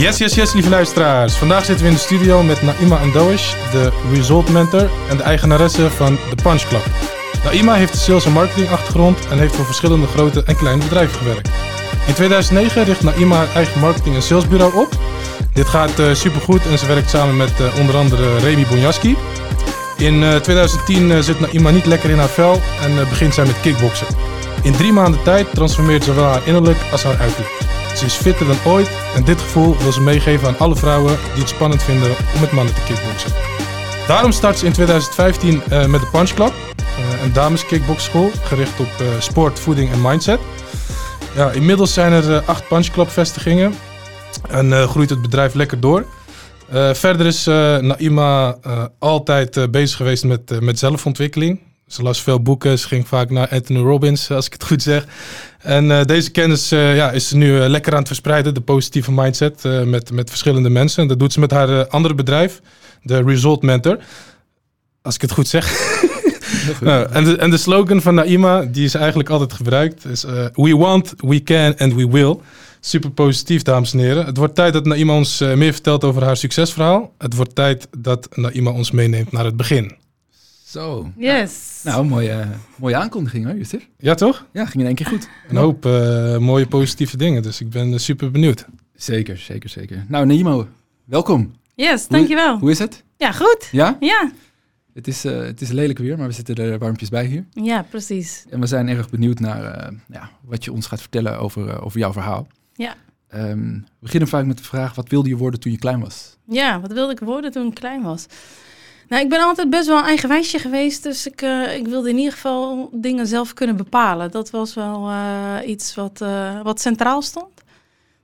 Yes, lieve luisteraars. Vandaag zitten we in de studio met Naima Andoish, de Result Mentor en de eigenaresse van The Punch Club. Naima heeft een sales- en marketingachtergrond en heeft voor verschillende grote en kleine bedrijven gewerkt. In 2009 richt Naima haar eigen marketing- en salesbureau op. Dit gaat supergoed en ze werkt samen met onder andere Remy Bonjasky. In 2010 zit Naima niet lekker in haar vel en begint zij met kickboksen. In 3 maanden tijd transformeert zowel haar innerlijk als haar uiterlijk. Ze is fitter dan ooit en dit gevoel wil ze meegeven aan alle vrouwen die het spannend vinden om met mannen te kickboksen. Daarom start ze in 2015 met de Punch Club, een dames kickboxschool gericht op sport, voeding en mindset. Ja, inmiddels zijn er 8 Punch Club vestigingen en groeit het bedrijf lekker door. Verder is Naima altijd bezig geweest met zelfontwikkeling. Ze las veel boeken, ze ging vaak naar Anthony Robbins, als ik het goed zeg. En deze kennis is ze nu lekker aan het verspreiden, de positieve mindset, met verschillende mensen. En dat doet ze met haar andere bedrijf, de Result Mentor. Als ik het goed zeg. Goed. En de slogan van Naima, die ze eigenlijk altijd gebruikt, is We want, we can and we will. Super positief, dames en heren. Het wordt tijd dat Naima ons meer vertelt over haar succesverhaal. Het wordt tijd dat Naima ons meeneemt naar het begin. Zo. Yes. Nou, mooie aankondiging hoor, Justif. Ja, toch? Ja, ging in 1 keer goed. Een hoop mooie positieve dingen, dus ik ben super benieuwd. Zeker. Nou, Naima, welkom. Yes, dankjewel. Hoe is het? Ja, goed. Ja? Ja. Het is lelijk weer, maar we zitten er warmpjes bij hier. Ja, precies. En we zijn erg benieuwd naar wat je ons gaat vertellen over jouw verhaal. Ja. We beginnen vaak met de vraag, wat wilde je worden toen je klein was? Ja, wat wilde ik worden toen ik klein was? Nou, ik ben altijd best wel een eigenwijsje geweest, dus ik wilde in ieder geval dingen zelf kunnen bepalen. Dat was wel iets wat centraal stond.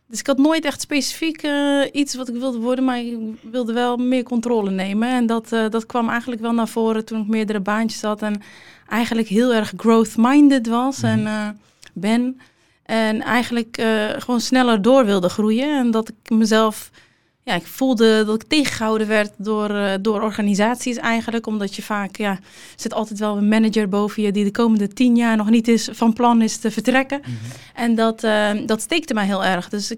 Dus ik had nooit echt specifiek iets wat ik wilde worden, maar ik wilde wel meer controle nemen. En dat kwam eigenlijk wel naar voren toen ik meerdere baantjes had en eigenlijk heel erg growth-minded was en ben. En eigenlijk gewoon sneller door wilde groeien en dat ik mezelf... Ja, ik voelde dat ik tegengehouden werd door organisaties eigenlijk. Omdat je vaak, zit altijd wel een manager boven je die de komende 10 jaar nog niet is van plan is te vertrekken. Mm-hmm. En dat steekte mij heel erg. Dus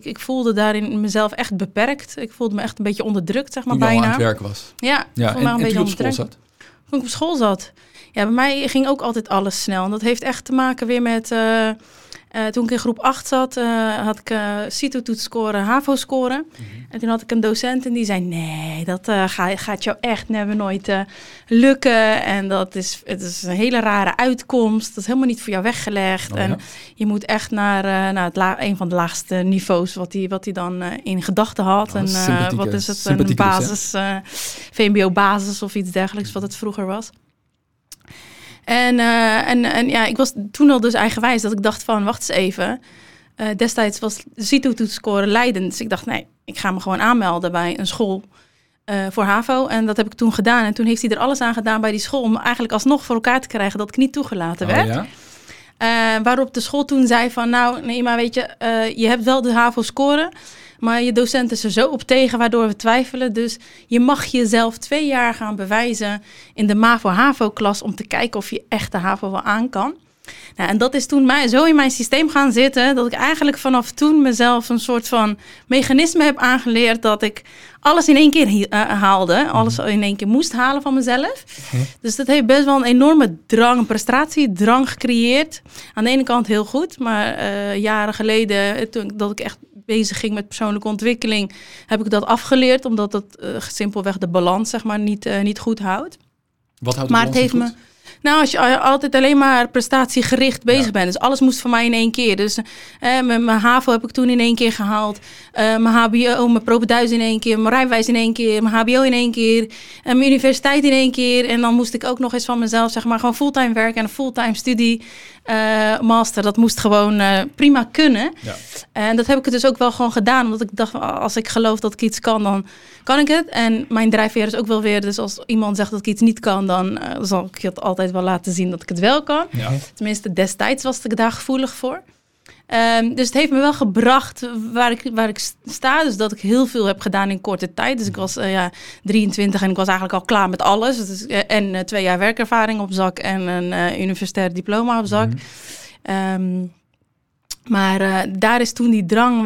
ik voelde daarin mezelf echt beperkt. Ik voelde me echt een beetje onderdrukt, zeg maar, bijna. Toen je al aan het werk was. Ja, en toen op school zat? Toen ik op school zat. Ja, bij mij ging ook altijd alles snel. En dat heeft echt te maken weer met... toen ik in groep 8 zat, had ik CITO-toets scoren, HAVO scoren. Mm-hmm. En toen had ik een docent en die zei, nee, dat gaat jou echt nooit lukken. En het is een hele rare uitkomst. Dat is helemaal niet voor jou weggelegd. Oh, ja. En je moet echt naar een van de laagste niveaus wat hij dan in gedachten had. Oh, en wat is het, een basis, VMBO-basis of iets dergelijks, wat het vroeger was. En ik was toen al dus eigenwijs dat ik dacht van, wacht eens even. Destijds was CITO-toets scoren leidend. Dus ik dacht, nee, ik ga me gewoon aanmelden bij een school voor HAVO. En dat heb ik toen gedaan. En toen heeft hij er alles aan gedaan bij die school om eigenlijk alsnog voor elkaar te krijgen dat ik niet toegelaten werd. Ja? Waarop de school toen zei van, nou nee, maar weet je, je hebt wel de HAVO scoren. Maar je docent is er zo op tegen, waardoor we twijfelen. Dus je mag jezelf 2 jaar gaan bewijzen in de MAVO-HAVO-klas... om te kijken of je echt de HAVO wel aan kan. Nou, en dat is toen zo in mijn systeem gaan zitten... dat ik eigenlijk vanaf toen mezelf een soort van mechanisme heb aangeleerd... dat ik alles in 1 keer haalde. Alles in 1 keer moest halen van mezelf. Dus dat heeft best wel een enorme drang, een prestatiedrang gecreëerd. Aan de ene kant heel goed, maar jaren geleden... dat ik echt bezig ging met persoonlijke ontwikkeling... heb ik dat afgeleerd, omdat dat simpelweg de balans niet goed houdt. Wat houdt de balans niet goed? Nou, als je altijd alleen maar prestatiegericht bezig bent. Dus alles moest voor mij in 1 keer. Dus mijn HAVO heb ik toen in 1 keer gehaald. Mijn HBO, mijn propenduis in 1 keer. Mijn rijbewijs in 1 keer. Mijn HBO in 1 keer. En mijn universiteit in 1 keer. En dan moest ik ook nog eens van mezelf gewoon fulltime werken. En een fulltime studie master. Dat moest gewoon prima kunnen. Ja. En dat heb ik het dus ook wel gewoon gedaan. Omdat ik dacht, als ik geloof dat ik iets kan, dan kan ik het. En mijn drijfveer is ook wel weer. Dus als iemand zegt dat ik iets niet kan, dan zal ik het altijd wel laten zien dat ik het wel kan. Ja. Tenminste, destijds was ik daar gevoelig voor. Dus het heeft me wel gebracht waar ik sta. Dus dat ik heel veel heb gedaan in korte tijd. Dus ik was 23 en ik was eigenlijk al klaar met alles. Dus, en 2 jaar werkervaring op zak en een universitair diploma op zak. Mm-hmm. Maar daar is toen die drang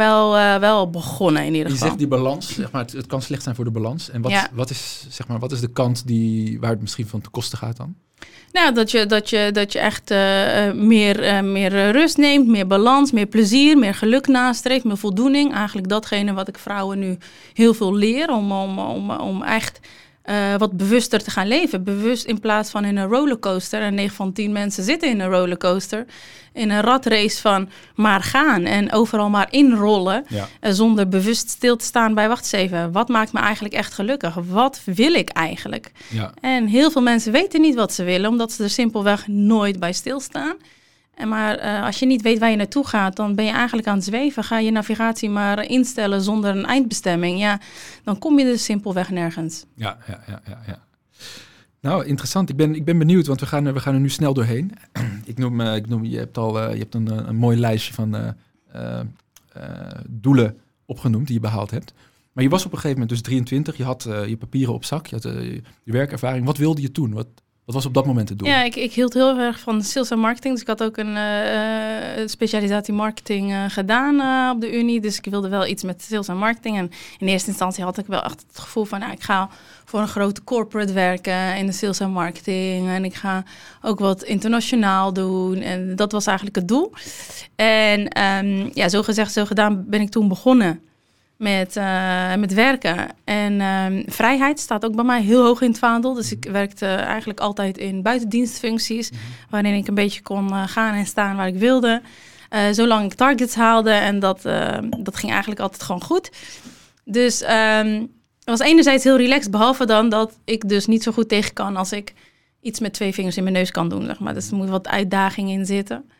wel begonnen in ieder geval. Je zegt die balans, zeg maar, het kan slecht zijn voor de balans. En wat is de kant waar het misschien van te kosten gaat dan? Nou, dat je echt meer rust neemt, meer balans, meer plezier, meer geluk nastreeft, meer voldoening. Eigenlijk datgene wat ik vrouwen nu heel veel leer om echt... wat bewuster te gaan leven. Bewust in plaats van in een rollercoaster. En 9 van 10 mensen zitten in een rollercoaster. In een ratrace van maar gaan. En overal maar inrollen. Ja. Zonder bewust stil te staan bij wacht eens even. Wat maakt me eigenlijk echt gelukkig? Wat wil ik eigenlijk? Ja. En heel veel mensen weten niet wat ze willen. Omdat ze er simpelweg nooit bij stilstaan. Maar als je niet weet waar je naartoe gaat, dan ben je eigenlijk aan het zweven. Ga je navigatie maar instellen zonder een eindbestemming. Ja, dan kom je dus simpelweg nergens. Ja. Nou, interessant. Ik ben benieuwd, want we gaan er nu snel doorheen. Je hebt een mooi lijstje van doelen opgenoemd die je behaald hebt. Maar je was op een gegeven moment dus 23. Je had je papieren op zak, je had je werkervaring. Wat wilde je toen? Wat was op dat moment het doel? Ja, ik hield heel erg van sales en marketing. Dus ik had ook een specialisatie marketing gedaan op de Unie. Dus ik wilde wel iets met sales en marketing. En in eerste instantie had ik wel echt het gevoel van... ik ga voor een grote corporate werken in de sales en marketing. En ik ga ook wat internationaal doen. En dat was eigenlijk het doel. En zo gezegd, zo gedaan ben ik toen begonnen... Met werken. En vrijheid staat ook bij mij heel hoog in het vaandel. Dus ik werkte eigenlijk altijd in buitendienstfuncties... waarin ik een beetje kon gaan en staan waar ik wilde. Zolang ik targets haalde en dat ging eigenlijk altijd gewoon goed. Dus het was enerzijds heel relaxed... behalve dan dat ik dus niet zo goed tegen kan... als ik iets met 2 vingers in mijn neus kan doen. Zeg maar. Dus er moet wat uitdaging in zitten.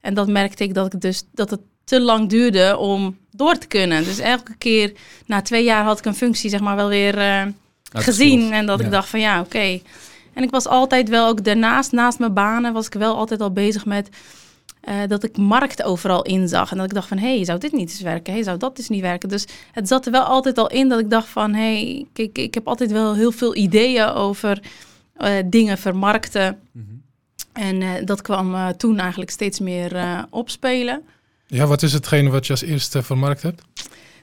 En dat merkte ik dat het te lang duurde om door te kunnen. Dus elke keer na 2 jaar had ik een functie zeg maar wel weer gezien. En dat ik dacht van oké. En ik was altijd wel ook daarnaast, naast mijn banen... was ik wel altijd al bezig met dat ik markt overal inzag. En dat ik dacht van zou dit niet eens werken? Zou dat dus niet werken? Dus het zat er wel altijd al in dat ik dacht van... ik heb altijd wel heel veel ideeën over dingen vermarkten. Mm-hmm. En dat kwam toen eigenlijk steeds meer opspelen... Ja, wat is hetgene wat je als eerste vermarkt hebt?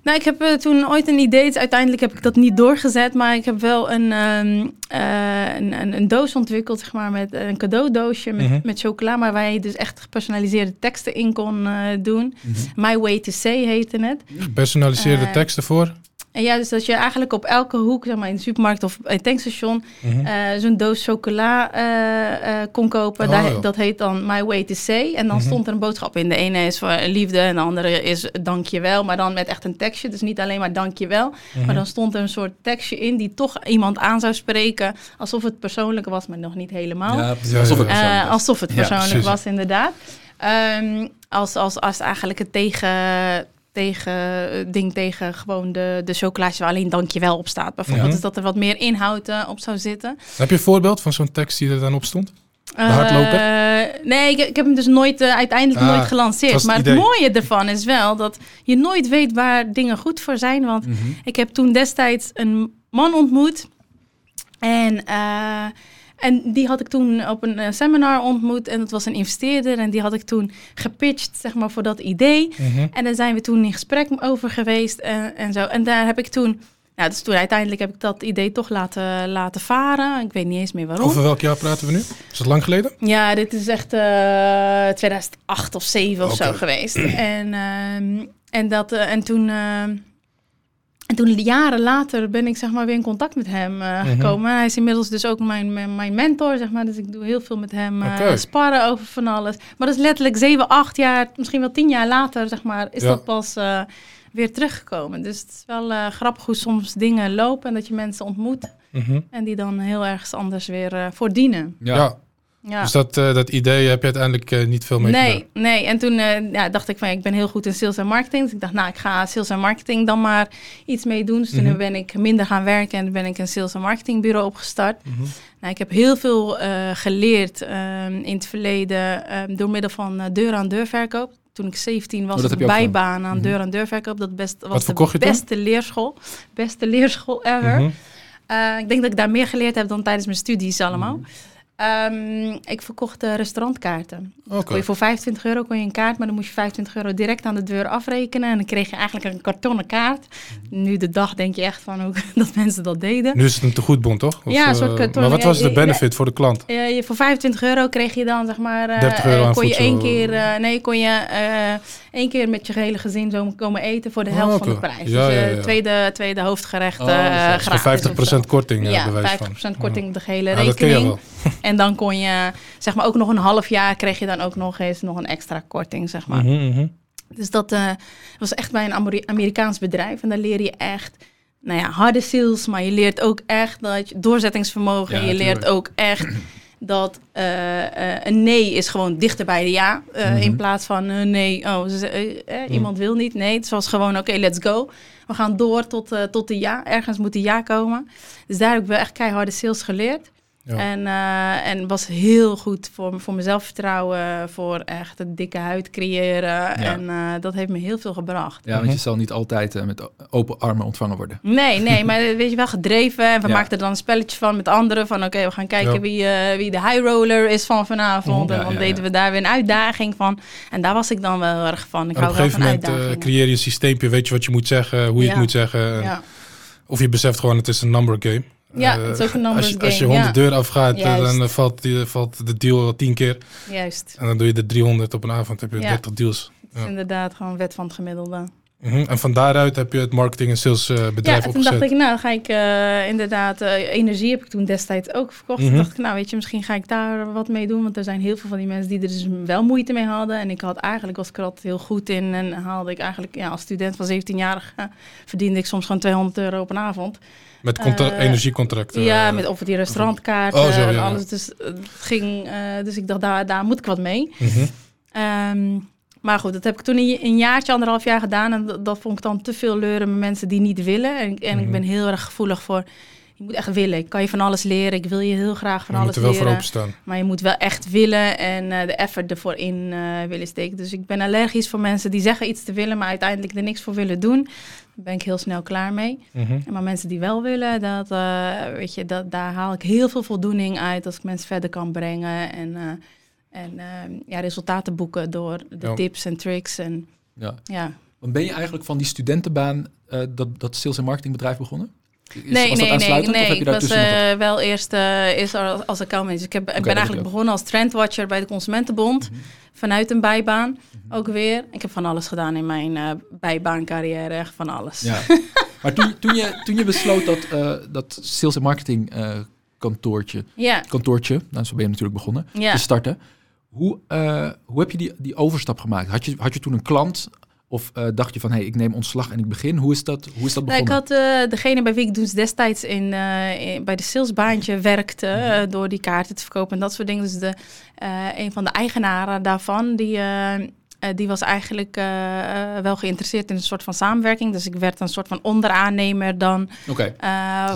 Nou, ik heb toen ooit een idee. Dus uiteindelijk heb ik dat niet doorgezet. Maar ik heb wel een doos ontwikkeld, zeg maar, met een cadeaudoosje met chocola. Maar waar je dus echt gepersonaliseerde teksten in kon doen. Mm-hmm. My Way to Say heette het. Gepersonaliseerde teksten voor? En ja, dus dat je eigenlijk op elke hoek, zeg maar in de supermarkt of in het tankstation, zo'n doos chocola kon kopen. Dat heet dan My Way to Say. En dan stond er een boodschap in. De ene is voor liefde en de andere is dankjewel. Maar dan met echt een tekstje. Dus niet alleen maar dankjewel. Maar dan stond er een soort tekstje in die toch iemand aan zou spreken. Alsof het persoonlijk was, maar nog niet helemaal. Ja, alsof het persoonlijk was, inderdaad. Als eigenlijk het tegen gewoon de chocolaatje waar alleen dankjewel op staat. Bijvoorbeeld dus dat er wat meer inhoud op zou zitten. Heb je een voorbeeld van zo'n tekst die er dan op stond? De hardloper? Nee, ik heb hem dus nooit uiteindelijk gelanceerd. Het mooie ervan is wel dat je nooit weet waar dingen goed voor zijn. Want ik heb toen destijds een man ontmoet. En die had ik toen op een seminar ontmoet. En dat was een investeerder. En die had ik toen gepitcht, zeg maar, voor dat idee. En daar zijn we toen in gesprek over geweest en zo. En daar heb ik toen... Nou, dus toen uiteindelijk heb ik dat idee toch laten varen. Ik weet niet eens meer waarom. Over welk jaar praten we nu? Is dat lang geleden? Ja, dit is echt 2008 of 2007 of zo geweest. En toen jaren later ben ik, zeg maar, weer in contact met hem gekomen. Hij is inmiddels dus ook mijn mentor, zeg maar. Dus ik doe heel veel met hem sparren over van alles. Maar dat is letterlijk 7, 8 jaar, misschien wel 10 jaar later, zeg maar, is dat pas weer teruggekomen. Dus het is wel grappig hoe soms dingen lopen en dat je mensen ontmoet. En die dan heel ergens anders weer voordienen. Ja. Dus dat idee heb je uiteindelijk niet veel mee gedaan? Nee. En toen dacht ik van, ik ben heel goed in sales en marketing. Dus ik dacht, ik ga sales en marketing dan maar iets mee doen. Dus toen ben ik minder gaan werken en ben ik een sales en marketingbureau opgestart. Ik heb heel veel geleerd in het verleden door middel van deur-aan-deur verkoop. Toen ik 17 was, een bijbaan aan deur-aan-deur verkoop. Dat was de beste leerschool. Beste leerschool ever. Ik denk dat ik daar meer geleerd heb dan tijdens mijn studies allemaal. Ik verkocht restaurantkaarten. Okay. Kon je voor €25 kon je een kaart, maar dan moest je €25 direct aan de deur afrekenen. En dan kreeg je eigenlijk een kartonnen kaart. Nu de dag denk je echt van hoe dat mensen dat deden. Nu is het een tegoedbon, toch? Of, ja, een soort kartonnen. Maar wat was de benefit voor de klant? Voor €25 kreeg je dan zeg maar... €30 kon je één keer, één keer met je hele gezin zo komen eten voor de helft van de prijs. Ja, dus tweede hoofdgerecht gratis. 50% korting. Ja, 50% korting op de hele rekening. En dan kon je, zeg maar, ook nog een half jaar kreeg je dan ook nog eens nog een extra korting, zeg maar. Mm-hmm, mm-hmm. Dus dat was echt bij een Amerikaans bedrijf. En daar leer je echt, nou ja, harde sales. Maar je leert ook echt dat je doorzettingsvermogen. Ja, je leert ook echt dat een nee is gewoon dichter bij de ja. In plaats van iemand wil niet. Nee, het was gewoon oké, let's go. We gaan door tot de ja. Ergens moet de ja komen. Dus daar heb ik wel echt keiharde sales geleerd. Ja. En was heel goed voor mijn zelfvertrouwen, voor echt een dikke huid creëren. Ja. En dat heeft me heel veel gebracht. Ja, want je zal niet altijd met open armen ontvangen worden. Nee, maar weet je wel, gedreven. En we maakten er dan een spelletje van met anderen. Van oké, we gaan kijken wie de high roller is van vanavond. Ja, en dan deden we daar weer een uitdaging van. En daar was ik dan wel heel erg van. Ik hou wel van uitdagingen. Op een gegeven moment creëer je een systeempje. Weet je wat je moet zeggen, hoe je het moet zeggen. Ja. Of je beseft gewoon, het is een number game. Ja, het is ook een numbers game. Als je 100 deur afgaat, dan valt de deal 10 keer. Juist. En dan doe je de 300 op een avond, heb je 30 deals. Het is inderdaad gewoon wet van het gemiddelde. Mm-hmm. En van daaruit heb je het marketing- en salesbedrijf opgezet. Ja, toen dacht ik, nou ga ik inderdaad... energie heb ik toen destijds ook verkocht. Mm-hmm. Toen dacht ik, nou weet je, misschien ga ik daar wat mee doen. Want er zijn heel veel van die mensen die er dus wel moeite mee hadden. En ik had eigenlijk, was ik er altijd heel goed in. En haalde ik eigenlijk, als student van 17-jarig... verdiende ik soms gewoon €200 op een avond. Met energiecontracten? Ja, met over die restaurantkaarten en alles. Dus, dus ik dacht, daar moet ik wat mee. Mm-hmm. Maar goed, dat heb ik toen een jaartje, 1,5 jaar gedaan. En dat vond ik dan te veel leuren met mensen die niet willen. En ik ben heel erg gevoelig voor... Je moet echt willen. Ik kan je van alles leren. Ik wil je heel graag van alles leren. Je moet er wel voor openstaan. Maar je moet wel echt willen en de effort ervoor in willen steken. Dus ik ben allergisch voor mensen die zeggen iets te willen, maar uiteindelijk er niks voor willen doen. Daar ben ik heel snel klaar mee. Mm-hmm. Maar mensen die wel willen, daar haal ik heel veel voldoening uit als ik mensen verder kan brengen. En resultaten boeken door de tips en tricks. Want ben je eigenlijk van die studentenbaan dat sales- en marketingbedrijf begonnen? Nee. Ik was wel eerst als accountmanager. Ik ben eigenlijk begonnen als trendwatcher bij de Consumentenbond. Mm-hmm. Vanuit een bijbaan ook weer. Ik heb van alles gedaan in mijn bijbaancarrière. Echt van alles. Ja. Maar toen je besloot dat sales- en marketing kantoortje, nou, zo ben je natuurlijk begonnen, te starten. Hoe heb je die overstap gemaakt? Had je toen een klant... Of dacht je van, ik neem ontslag en ik begin. Hoe is dat begonnen? Nou, ik had degene bij wie ik dus destijds bij de salesbaantje werkte... door die kaarten te verkopen en dat soort dingen. Dus een van de eigenaren daarvan... die was eigenlijk wel geïnteresseerd in een soort van samenwerking. Dus ik werd een soort van onderaannemer dan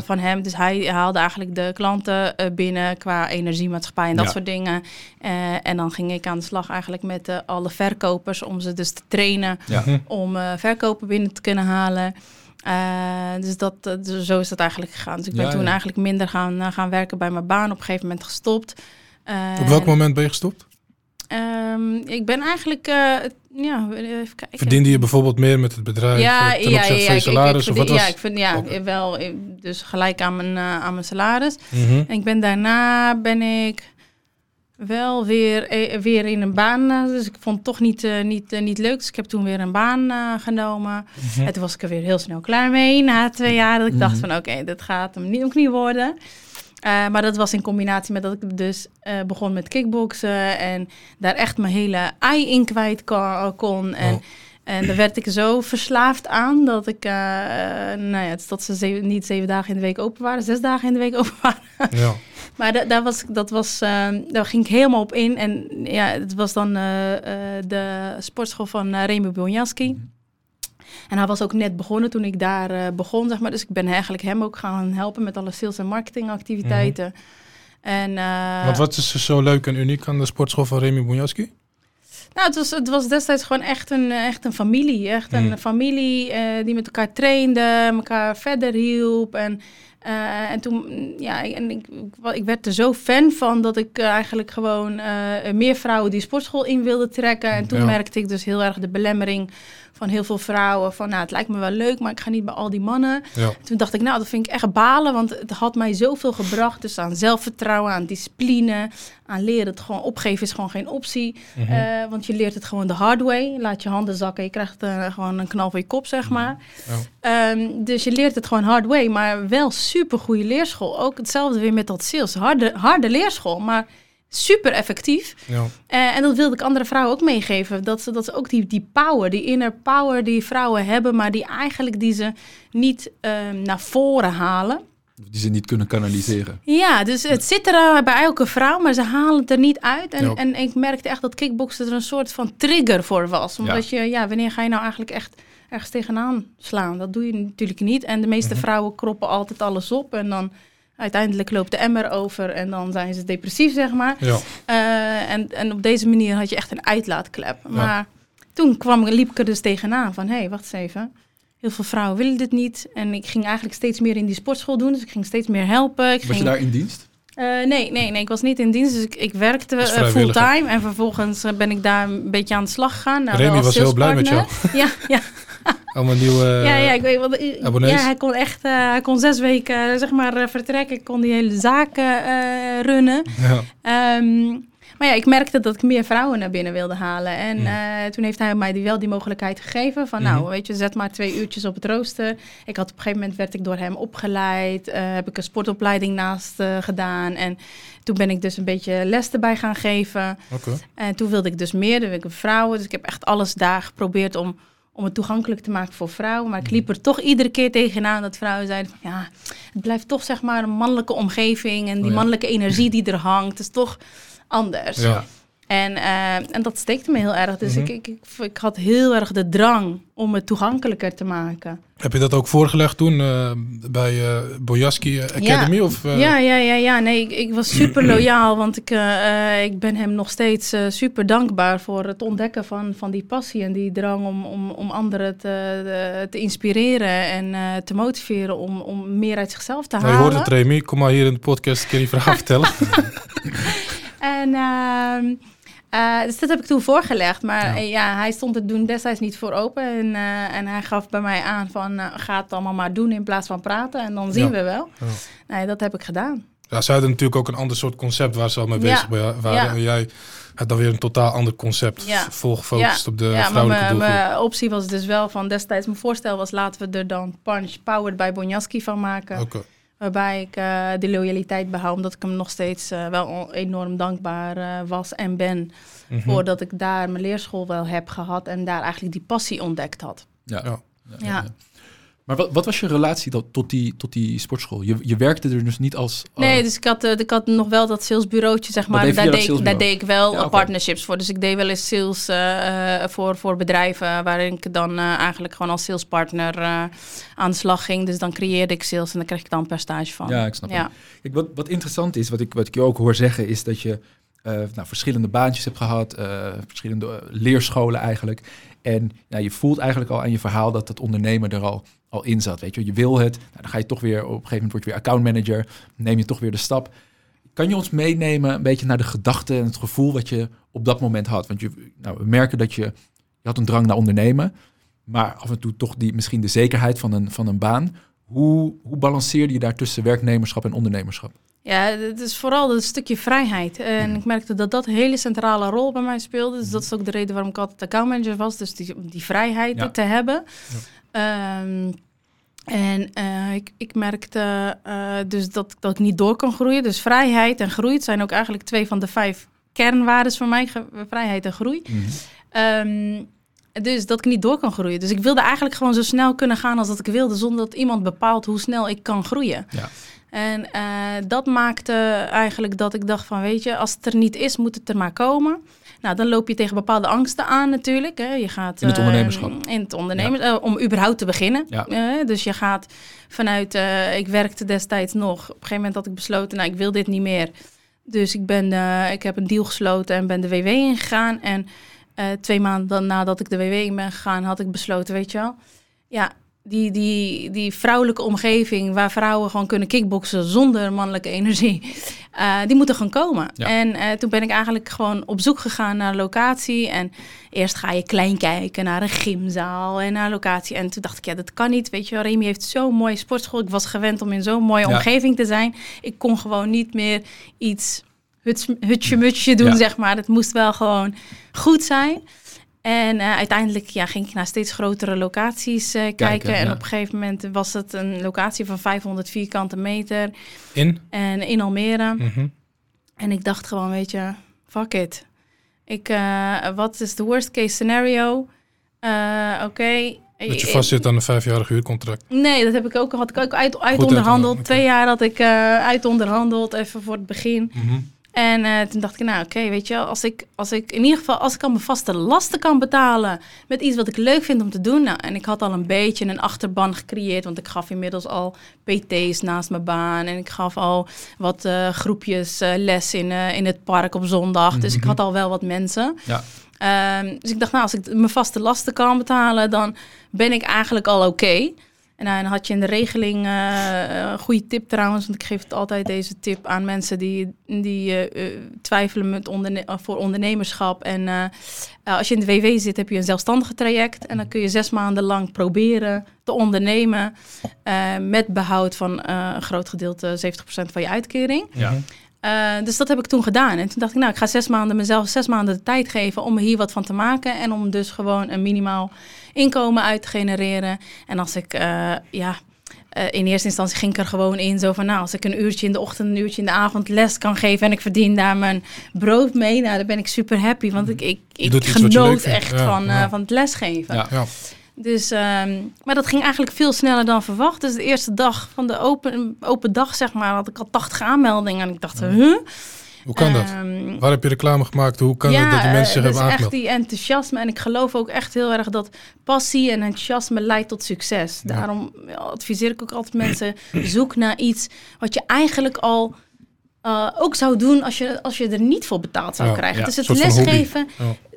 van hem. Dus hij haalde eigenlijk de klanten binnen qua energiemaatschappij en dat soort dingen. En dan ging ik aan de slag eigenlijk met alle verkopers om ze dus te trainen. Ja. Om verkopen binnen te kunnen halen. Dus zo is dat eigenlijk gegaan. Dus ik ben toen eigenlijk minder gaan werken bij mijn baan. Op een gegeven moment gestopt. Op welk moment ben je gestopt? Ik ben eigenlijk... even kijken. Verdiende je bijvoorbeeld meer met het bedrijf ten opzichte van je salaris? Ik vind wel. Dus gelijk aan mijn salaris. Mm-hmm. En daarna ben ik wel weer in een baan. Dus ik vond het toch niet leuk. Dus ik heb toen weer een baan genomen. Mm-hmm. En toen was ik er weer heel snel klaar mee. Na 2 jaar dat ik dacht van dat gaat hem niet, ook niet worden. Maar dat was in combinatie met dat ik dus begon met kickboksen en daar echt mijn hele ei in kwijt kon. En daar werd ik zo verslaafd aan dat ik, dat ze niet 7 dagen in de week open waren, 6 dagen in de week open waren. Ja. Maar daar ging ik helemaal op in. En ja, het was dan de sportschool van Remy Bonjasky. En hij was ook net begonnen toen ik daar begon, zeg maar. Dus ik ben eigenlijk hem ook gaan helpen met alle sales- en marketingactiviteiten. Mm-hmm. Maar wat is er zo leuk en uniek aan de sportschool van Remy Bonjasky? Nou, het was destijds gewoon echt een familie. Echt een familie die met elkaar trainde, elkaar verder hielp. En En toen, ja, en ik werd er zo fan van dat ik eigenlijk gewoon meer vrouwen die sportschool in wilde trekken. En toen merkte ik dus heel erg de belemmering van heel veel vrouwen. Van, nou, het lijkt me wel leuk, maar ik ga niet bij al die mannen. Ja. Toen dacht ik, nou, dat vind ik echt balen, want het had mij zoveel gebracht. Dus aan zelfvertrouwen, aan discipline, aan leren. Het gewoon opgeven is gewoon geen optie. Mm-hmm. Want je leert het gewoon de hard way. Laat je handen zakken, je krijgt gewoon een knal voor je kop, zeg maar. Ja. Dus je leert het gewoon hard way, maar wel super goede leerschool. Ook hetzelfde weer met dat sales. Harde leerschool, maar super effectief. Ja. En dat wilde ik andere vrouwen ook meegeven. Dat ze ook die power, die inner power die vrouwen hebben, maar die eigenlijk die ze niet naar voren halen. Die ze niet kunnen kanaliseren. Ja, dus het zit er bij elke vrouw, maar ze halen het er niet uit. En ik merkte echt dat kickboksen er een soort van trigger voor was. Omdat je, wanneer ga je nou eigenlijk echt ergens tegenaan slaan? Dat doe je natuurlijk niet. En de meeste vrouwen kroppen altijd alles op en dan uiteindelijk loopt de emmer over en dan zijn ze depressief, zeg maar. Ja. En op deze manier had je echt een uitlaatklep. Maar toen liep ik er dus tegenaan van, hé, wacht eens even. Heel veel vrouwen willen dit niet. En ik ging eigenlijk steeds meer in die sportschool doen. Dus ik ging steeds meer helpen. Was je daar in dienst? Nee, ik was niet in dienst. Dus ik werkte fulltime. En vervolgens ben ik daar een beetje aan de slag gegaan. Nou, Remy was heel blij met jou. Ja. Allemaal nieuwe ik weet wel, abonnees. Ja, hij kon 6 weken vertrekken. Ik kon die hele zaak runnen. Ja. Maar ja, ik merkte dat ik meer vrouwen naar binnen wilde halen. En toen heeft hij mij die mogelijkheid gegeven. Van nou, weet je, zet maar 2 uurtjes op het rooster. Ik had op een gegeven moment, werd ik door hem opgeleid. Heb ik een sportopleiding naast gedaan. En toen ben ik dus een beetje les erbij gaan geven. Okay. En toen wilde ik dus meer. Dan wil ik vrouwen. Dus ik heb echt alles daar geprobeerd om het toegankelijk te maken voor vrouwen. Maar ik liep er toch iedere keer tegenaan dat vrouwen zeiden van, ja, het blijft toch een mannelijke omgeving. En die mannelijke energie die er hangt. Het is toch anders. Ja. En dat steekte me heel erg. Dus ik had heel erg de drang om het toegankelijker te maken. Heb je dat ook voorgelegd toen bij Bonjasky Academy? Ja. Of, Ja. Nee, ik was super loyaal. Want ik ben hem nog steeds super dankbaar voor het ontdekken van die passie en die drang om anderen te inspireren en te motiveren om meer uit zichzelf te halen. Je hoort het, Remy. Kom maar hier in de podcast een keer die verhaal vertellen. En dus dat heb ik toen voorgelegd. Maar hij stond het doen destijds niet voor open. En hij gaf bij mij aan van, ga het allemaal maar doen in plaats van praten. En dan zien we wel. Ja. Nee, dat heb ik gedaan. Ja, ze hadden natuurlijk ook een ander soort concept waar ze al mee bezig waren. Ja. En jij had dan weer een totaal ander concept. Vol gefocust op de vrouwelijke doelgroep. Mijn optie was dus wel van destijds. Mijn voorstel was, laten we er dan Punch Powered by Bonjasky van maken. Okay. Waarbij ik de loyaliteit behoud, omdat ik hem nog steeds wel enorm dankbaar was en ben. Voordat ik daar mijn leerschool wel heb gehad en daar eigenlijk die passie ontdekt had. Ja. Maar wat was je relatie tot die sportschool? Je werkte er dus niet als... Nee, dus ik had nog wel dat salesbureautje, zeg maar. Daar deed ik wel partnerships voor. Dus ik deed wel eens sales voor bedrijven, waarin ik dan eigenlijk gewoon als salespartner aan de slag ging. Dus dan creëerde ik sales en daar kreeg ik dan een percentage van. Ja, ik snap het. Kijk, wat interessant is, wat ik je ook hoor zeggen, is dat je verschillende baantjes hebt gehad, verschillende leerscholen eigenlijk. En je voelt eigenlijk al aan je verhaal dat het ondernemen er al in zat. Weet je, je wil het, dan ga je toch weer, op een gegeven moment word je weer accountmanager, neem je toch weer de stap. Kan je ons meenemen een beetje naar de gedachten en het gevoel wat je op dat moment had? Want we merken dat je had een drang naar ondernemen, maar af en toe toch misschien de zekerheid van een baan. Hoe balanceerde je daar tussen werknemerschap en ondernemerschap? Ja, het is vooral het stukje vrijheid. En ik merkte dat een hele centrale rol bij mij speelde. Dus dat is ook de reden waarom ik altijd accountmanager was. Dus die vrijheid te hebben. Ja. Ik merkte dus dat ik niet door kon groeien. Dus vrijheid en groei zijn ook eigenlijk 2 van de 5 kernwaarden voor mij. Vrijheid en groei. Dus dat ik niet door kan groeien. Dus ik wilde eigenlijk gewoon zo snel kunnen gaan als dat ik wilde, zonder dat iemand bepaalt hoe snel ik kan groeien. Ja. En dat maakte eigenlijk dat ik dacht van, weet je, als het er niet is, moet het er maar komen. Nou, dan loop je tegen bepaalde angsten aan natuurlijk. Hè. Je gaat, in het ondernemerschap. Om überhaupt te beginnen. Ja. Dus je gaat vanuit, ik werkte destijds nog. Op een gegeven moment had ik besloten, nou, ik wil dit niet meer. Dus ik heb een deal gesloten en ben de WW ingegaan. En 2 maanden nadat ik de WW in ben gegaan, had ik besloten, weet je wel, ja, Die vrouwelijke omgeving waar vrouwen gewoon kunnen kickboksen zonder mannelijke energie, die moeten gaan komen. Ja. En toen ben ik eigenlijk gewoon op zoek gegaan naar locatie. En eerst ga je klein kijken naar een gymzaal en naar locatie. En toen dacht ik, ja, dat kan niet. Weet je wel, Remy heeft zo'n mooie sportschool. Ik was gewend om in zo'n mooie omgeving te zijn. Ik kon gewoon niet meer iets hutje-mutje doen, zeg maar. Het moest wel gewoon goed zijn. En uiteindelijk ging ik naar steeds grotere locaties kijken. En op een gegeven moment was het een locatie van 500 vierkante meter. In Almere. Mm-hmm. En ik dacht gewoon, weet je, fuck it. Wat is de worst case scenario? Oké. Dat je vastzit aan een 5-jarig huurcontract. Nee, dat had ik ook uitonderhandeld. 2 jaar had ik uitonderhandeld, even voor het begin. Mm-hmm. En toen dacht ik, nou oké, weet je wel, als ik in ieder geval, als ik al mijn vaste lasten kan betalen met iets wat ik leuk vind om te doen. Nou, en ik had al een beetje een achterban gecreëerd, want ik gaf inmiddels al PT's naast mijn baan. En ik gaf al wat groepjes les in het park op zondag. Mm-hmm. Dus ik had al wel wat mensen. Ja. Dus ik dacht, nou, als ik mijn vaste lasten kan betalen, dan ben ik eigenlijk al oké. En dan had je in de regeling, een goede tip trouwens, want ik geef het altijd deze tip aan mensen die twijfelen met voor ondernemerschap. En als je in de WW zit, heb je een zelfstandige traject. En dan kun je 6 maanden lang proberen te ondernemen met behoud van een groot gedeelte, 70% van je uitkering. Ja. Dus dat heb ik toen gedaan. En toen dacht ik, nou, ik ga mezelf zes maanden de tijd geven om hier wat van te maken. En om dus gewoon een minimaal inkomen uit te genereren. En als ik, in eerste instantie ging ik er gewoon in. Zo van, nou, als ik een uurtje in de ochtend, een uurtje in de avond les kan geven. En ik verdien daar mijn brood mee. Nou, dan ben ik super happy. Want ik genoot echt van het lesgeven. Ja, ja. Dus, maar dat ging eigenlijk veel sneller dan verwacht. Dus de eerste dag van de open dag, zeg maar, had ik al 80 aanmeldingen. En ik dacht, Hoe kan dat? Waar heb je reclame gemaakt? Hoe kan het dat die mensen zich hebben aangemeld? Ja, dat is echt die enthousiasme. En ik geloof ook echt heel erg dat passie en enthousiasme leidt tot succes. Ja. Daarom adviseer ik ook altijd mensen, zoek naar iets wat je eigenlijk al ook zou doen als je er niet voor betaald zou krijgen. Ja, dus het lesgeven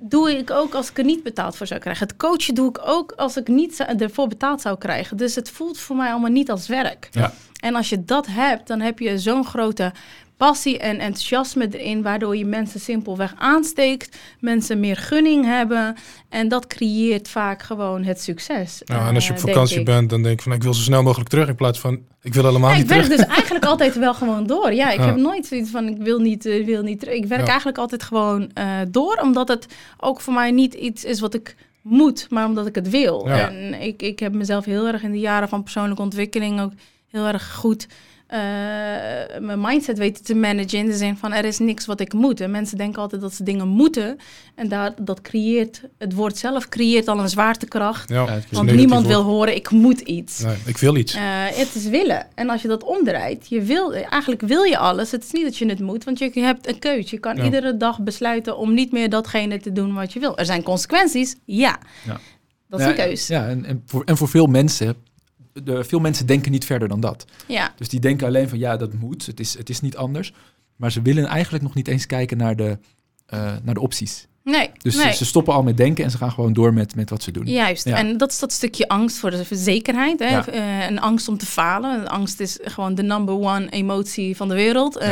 doe ik ook als ik er niet betaald voor zou krijgen. Het coachen doe ik ook als ik niet ervoor betaald zou krijgen. Dus het voelt voor mij allemaal niet als werk. Ja. En als je dat hebt, dan heb je zo'n grote passie en enthousiasme erin, waardoor je mensen simpelweg aansteekt, mensen meer gunning hebben en dat creëert vaak gewoon het succes. Ja, en als je op vakantie bent, dan denk je van ik wil zo snel mogelijk terug in plaats van ik wil helemaal niet terug. Ik werk dus eigenlijk altijd wel gewoon door. Ja, ik heb nooit zoiets van ik wil niet terug. Ik werk eigenlijk altijd gewoon door, omdat het ook voor mij niet iets is wat ik moet, maar omdat ik het wil. Ja. En ik heb mezelf heel erg in de jaren van persoonlijke ontwikkeling ook heel erg goed mijn mindset weten te managen in de zin van er is niks wat ik moet. En mensen denken altijd dat ze dingen moeten. En dat creëert, het woord zelf creëert al een zwaartekracht. Ja, want niemand wil horen, ik moet iets. Nee, ik wil iets. Het is willen. En als je dat omdraait, eigenlijk wil je alles. Het is niet dat je het moet, want je hebt een keus. Je kan iedere dag besluiten om niet meer datgene te doen wat je wil. Er zijn consequenties, dat is een keus. Ja, en voor veel mensen... Veel mensen denken niet verder dan dat. Ja. Dus die denken alleen van dat moet. Het is niet anders. Maar ze willen eigenlijk nog niet eens kijken naar de opties. Nee. Dus ze stoppen al met denken en ze gaan gewoon door met wat ze doen. Juist. Ja. En dat is dat stukje angst voor de zekerheid. Hè? Ja. Een angst om te falen. Angst is gewoon de number 1 emotie van de wereld.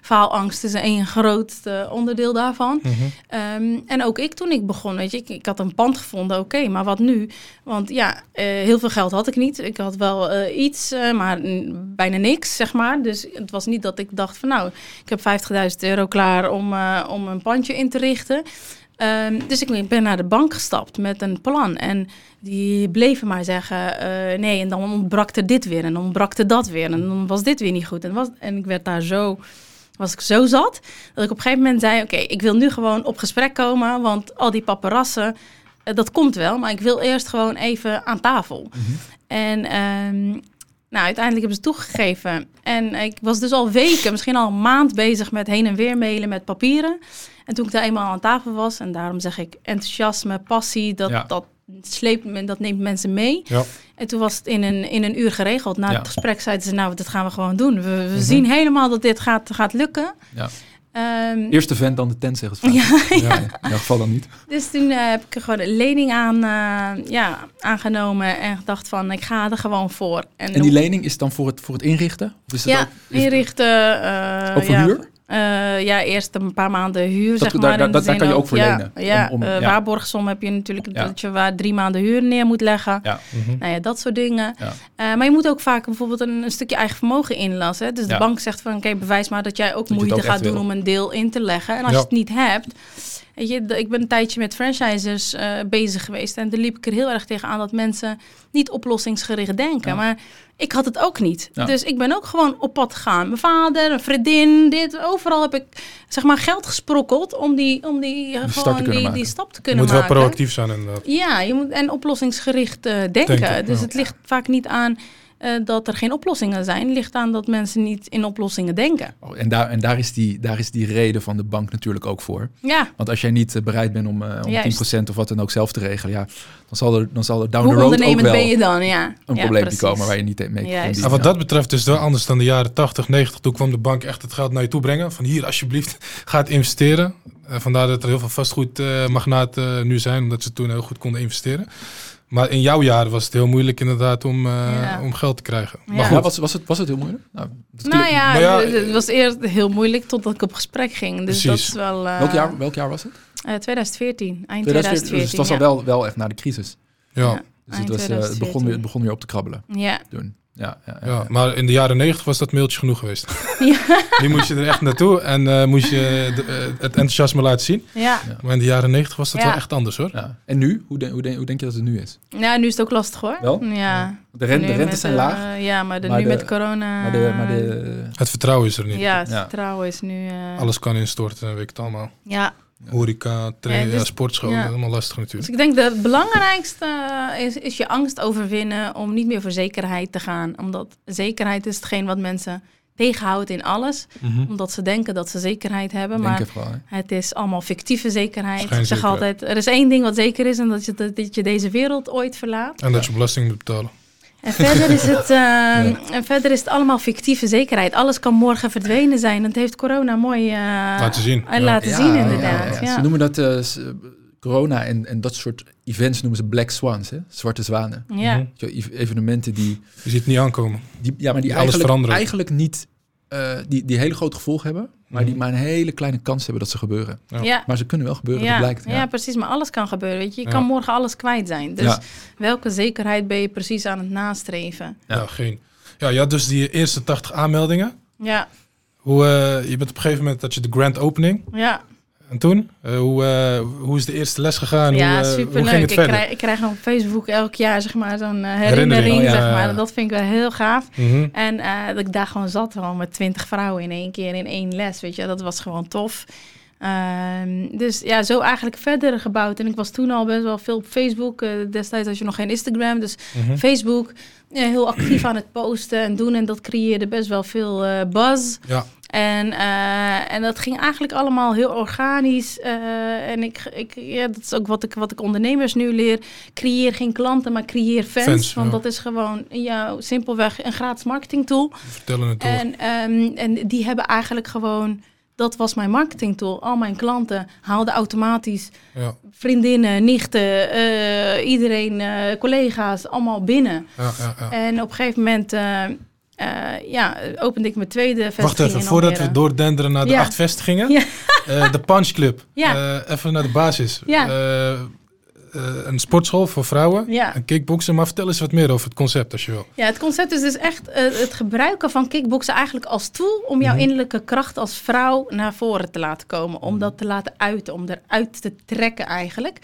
Faalangst is een groot onderdeel daarvan. Mm-hmm. En ook ik toen ik begon, weet je, ik had een pand gevonden. Oké, maar wat nu? Want heel veel geld had ik niet. Ik had wel iets, maar bijna niks, zeg maar. Dus het was niet dat ik dacht van ik heb €50.000 klaar om een pandje in te richten. Dus ik ben naar de bank gestapt met een plan. En die bleven maar zeggen, nee, en dan ontbrak er dit weer. En dan ontbrak er dat weer. En dan was dit weer niet goed. En ik werd daar zo zat, dat ik op een gegeven moment zei, oké, ik wil nu gewoon op gesprek komen. Want al die paparassen, dat komt wel. Maar ik wil eerst gewoon even aan tafel. Mm-hmm. En uiteindelijk hebben ze toegegeven. En ik was dus al weken, misschien al een maand bezig met heen en weer mailen met papieren. En toen ik daar eenmaal aan tafel was, en daarom zeg ik enthousiasme, passie, dat sleept me, dat neemt mensen mee. Ja. En toen was het in een uur geregeld. Na het gesprek zeiden ze, dat gaan we gewoon doen. We zien helemaal dat dit gaat lukken. Ja. Eerst de vent, dan de tent, zegt het vaak. Ja, ja. In dat geval dan niet. Dus toen heb ik er gewoon een lening aan aangenomen en gedacht van, ik ga er gewoon voor. En die lening is dan voor het inrichten? Of is dat inrichten. Ook voor huur? Eerst een paar maanden huur, zeg maar. Daar kan je ook voor lenen. Ja, waarborgsom heb je natuurlijk dat je waar 3 maanden huur neer moet leggen. Ja. Mm-hmm. Nou ja, dat soort dingen. Ja. Maar je moet ook vaak bijvoorbeeld een stukje eigen vermogen inlassen. Dus de bank zegt van, oké, bewijs maar dat jij ook moeite gaat doen om een deel in te leggen. En als je het niet hebt... Weet je, ik ben een tijdje met franchisers bezig geweest. En daar liep ik er heel erg tegen aan dat mensen niet oplossingsgericht denken. Ja. Maar ik had het ook niet. Ja. Dus ik ben ook gewoon op pad gegaan. Mijn vader, een vriendin, dit. Overal heb ik zeg maar geld gesprokkeld om die stap te kunnen maken. Je moet wel proactief zijn inderdaad. Ja, je moet en oplossingsgericht denken. Dus het ligt vaak niet aan... dat er geen oplossingen zijn, ligt aan dat mensen niet in oplossingen denken. Oh, en daar is die reden van de bank natuurlijk ook voor. Ja. Want als jij niet bereid bent om 10% of wat dan ook zelf te regelen, dan zal er down the road ook wel een probleem komen waar je niet mee kan. Ja, wat dat betreft is het wel anders dan de jaren 80, 90. Toen kwam de bank echt het geld naar je toe brengen. Van hier, alsjeblieft, ga het investeren. Vandaar dat er heel veel vastgoedmagnaten nu zijn, omdat ze toen heel goed konden investeren. Maar in jouw jaar was het heel moeilijk inderdaad om geld te krijgen. Ja. Maar goed. Was het heel moeilijk? Het was eerst heel moeilijk totdat ik op gesprek ging. Dus dat is wel, welk jaar was het? 2014, eind 2014. Dus het was al wel echt na de crisis. Ja. Dus het begon weer op te krabbelen. Ja. Toen. Ja, maar in de jaren 90 was dat mailtje genoeg geweest. Ja. Nu moest je er echt naartoe en moest je het enthousiasme laten zien. Ja. Maar in de jaren 90 was dat wel echt anders hoor. Ja. En nu? Hoe denk je dat het nu is? Ja, nu is het ook lastig hoor. Wel? Ja. De rentes zijn laag. Met corona... Het vertrouwen is er niet. Ja, vertrouwen is nu... Alles kan instorten, weet ik het allemaal. Ja. Horeca, trainen, sportschool, helemaal lastig natuurlijk. Dus ik denk dat het belangrijkste is je angst overwinnen om niet meer voor zekerheid te gaan. Omdat zekerheid is hetgeen wat mensen tegenhoudt in alles. Mm-hmm. Omdat ze denken dat ze zekerheid hebben. Maar het is allemaal fictieve zekerheid. Ik zeg altijd, er is 1 ding wat zeker is en dat je deze wereld ooit verlaat. En dat je belasting moet betalen. En verder is het allemaal fictieve zekerheid. Alles kan morgen verdwenen zijn. Dat heeft corona mooi laten zien. Laten zien inderdaad. Ja. Ze noemen dat corona en dat soort events noemen ze black swans, hè? Zwarte zwanen. Ja. Evenementen die... Je ziet niet aankomen. Die eigenlijk niet... Die hele grote gevolgen hebben, maar die maar een hele kleine kans hebben dat ze gebeuren. Ja. Maar ze kunnen wel gebeuren, dat blijkt. Ja, precies, maar alles kan gebeuren. Weet je kan morgen alles kwijt zijn. Dus welke zekerheid ben je precies aan het nastreven? Ja, geen. Ja, je had dus die eerste 80 aanmeldingen. Ja. Je bent op een gegeven moment dat je de grand opening. Ja. En toen? Hoe is de eerste les gegaan? Ja, superleuk. Ik krijg op Facebook elk jaar zeg maar, zo'n herinnering. Zeg maar. Dat vind ik wel heel gaaf. Mm-hmm. En dat ik daar gewoon zat gewoon met 20 vrouwen in 1 keer in 1 les. Weet je? Dat was gewoon tof. Dus ja, zo eigenlijk verder gebouwd. En ik was toen al best wel veel op Facebook. Destijds had je nog geen Instagram. Dus Facebook heel actief aan het posten en doen. En dat creëerde best wel veel buzz. Ja. En dat ging eigenlijk allemaal heel organisch. Dat is ook wat ik ondernemers nu leer. Creëer geen klanten, maar creëer fans. Want dat is gewoon simpelweg een gratis marketing tool. Vertellen het en die hebben eigenlijk gewoon... Dat was mijn marketingtool. Al mijn klanten haalden automatisch vriendinnen, nichten, iedereen, collega's, allemaal binnen. Ja. En op een gegeven moment... opende ik mijn 2e vestiging. Wacht even, voordat we doordenderen naar de 8 vestigingen. Ja. De Punch Club. Ja. Even naar de basis. Ja. Een sportschool voor vrouwen. Ja. Een kickboksen. Maar vertel eens wat meer over het concept als je wil. Ja, het concept is dus echt het gebruiken van kickboksen eigenlijk als tool... om jouw innerlijke kracht als vrouw naar voren te laten komen. Om dat te laten uiten. Om eruit te trekken eigenlijk.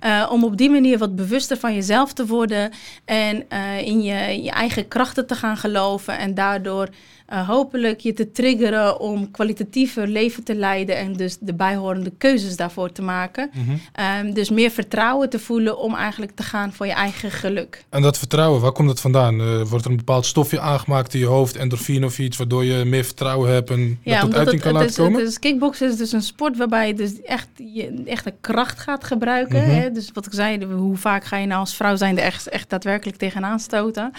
Ja. Om op die manier wat bewuster van jezelf te worden. En in je eigen krachten te gaan geloven. En daardoor... hopelijk je te triggeren om kwalitatiever leven te leiden... en dus de bijhorende keuzes daarvoor te maken. Mm-hmm. Dus meer vertrouwen te voelen om eigenlijk te gaan voor je eigen geluk. En dat vertrouwen, waar komt dat vandaan? Wordt er een bepaald stofje aangemaakt in je hoofd, endorfine of iets... waardoor je meer vertrouwen hebt en dat tot uiting kan laten komen? Dus kickboksen is dus een sport waarbij je dus echt de kracht gaat gebruiken. Mm-hmm. Hè? Dus wat ik zei, hoe vaak ga je nou als vrouw zijn er echt daadwerkelijk tegenaan stoten?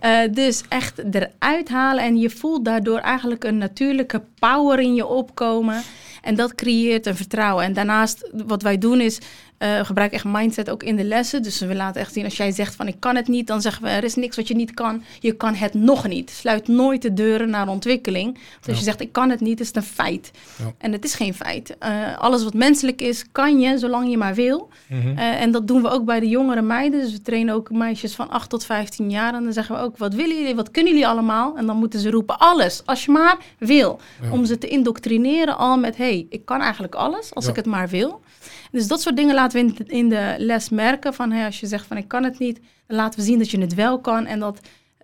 Ja. Dus echt eruit halen en je voelt daardoor eigenlijk een natuurlijke power in je opkomen. En dat creëert een vertrouwen. En daarnaast, wat wij doen is, we gebruiken echt mindset ook in de lessen. Dus we laten echt zien, als jij zegt van ik kan het niet, dan zeggen we er is niks wat je niet kan. Je kan het nog niet. Sluit nooit de deuren naar ontwikkeling. Dus als je zegt ik kan het niet, is het een feit. Ja. En het is geen feit. Alles wat menselijk is, kan je, zolang je maar wil. Mm-hmm. En dat doen we ook bij de jongere meiden. Dus we trainen ook meisjes van 8 tot 15 jaar. En dan zeggen we ook, wat willen jullie, wat kunnen jullie allemaal? En dan moeten ze roepen, alles, als je maar wil. Ja. Om ze te indoctrineren al met, hey, ik kan eigenlijk alles, als ik het maar wil. Dus dat soort dingen laten we in de les merken. Van, hey, als je zegt van, ik kan het niet, dan laten we zien dat je het wel kan. En dat,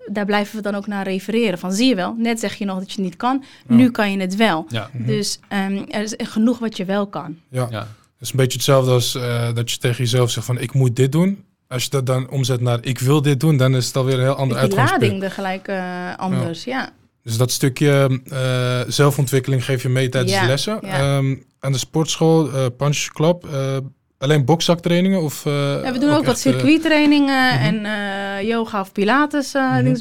daar blijven we dan ook naar refereren. Van, zie je wel, net zeg je nog dat je het niet kan. Ja. Nu kan je het wel. Ja. Mm-hmm. Dus er is genoeg wat je wel kan. Ja, ja. Het is een beetje hetzelfde als dat je tegen jezelf zegt van, ik moet dit doen. Als je dat dan omzet naar ik wil dit doen, dan is het alweer een heel ander uitgangspunt. De lading er gelijk anders, ja. Dus dat stukje zelfontwikkeling geef je mee tijdens de lessen. Ja. Aan de sportschool, Punch Club, alleen bokzaktrainingen? We doen ook wat circuittrainingen en yoga of pilates.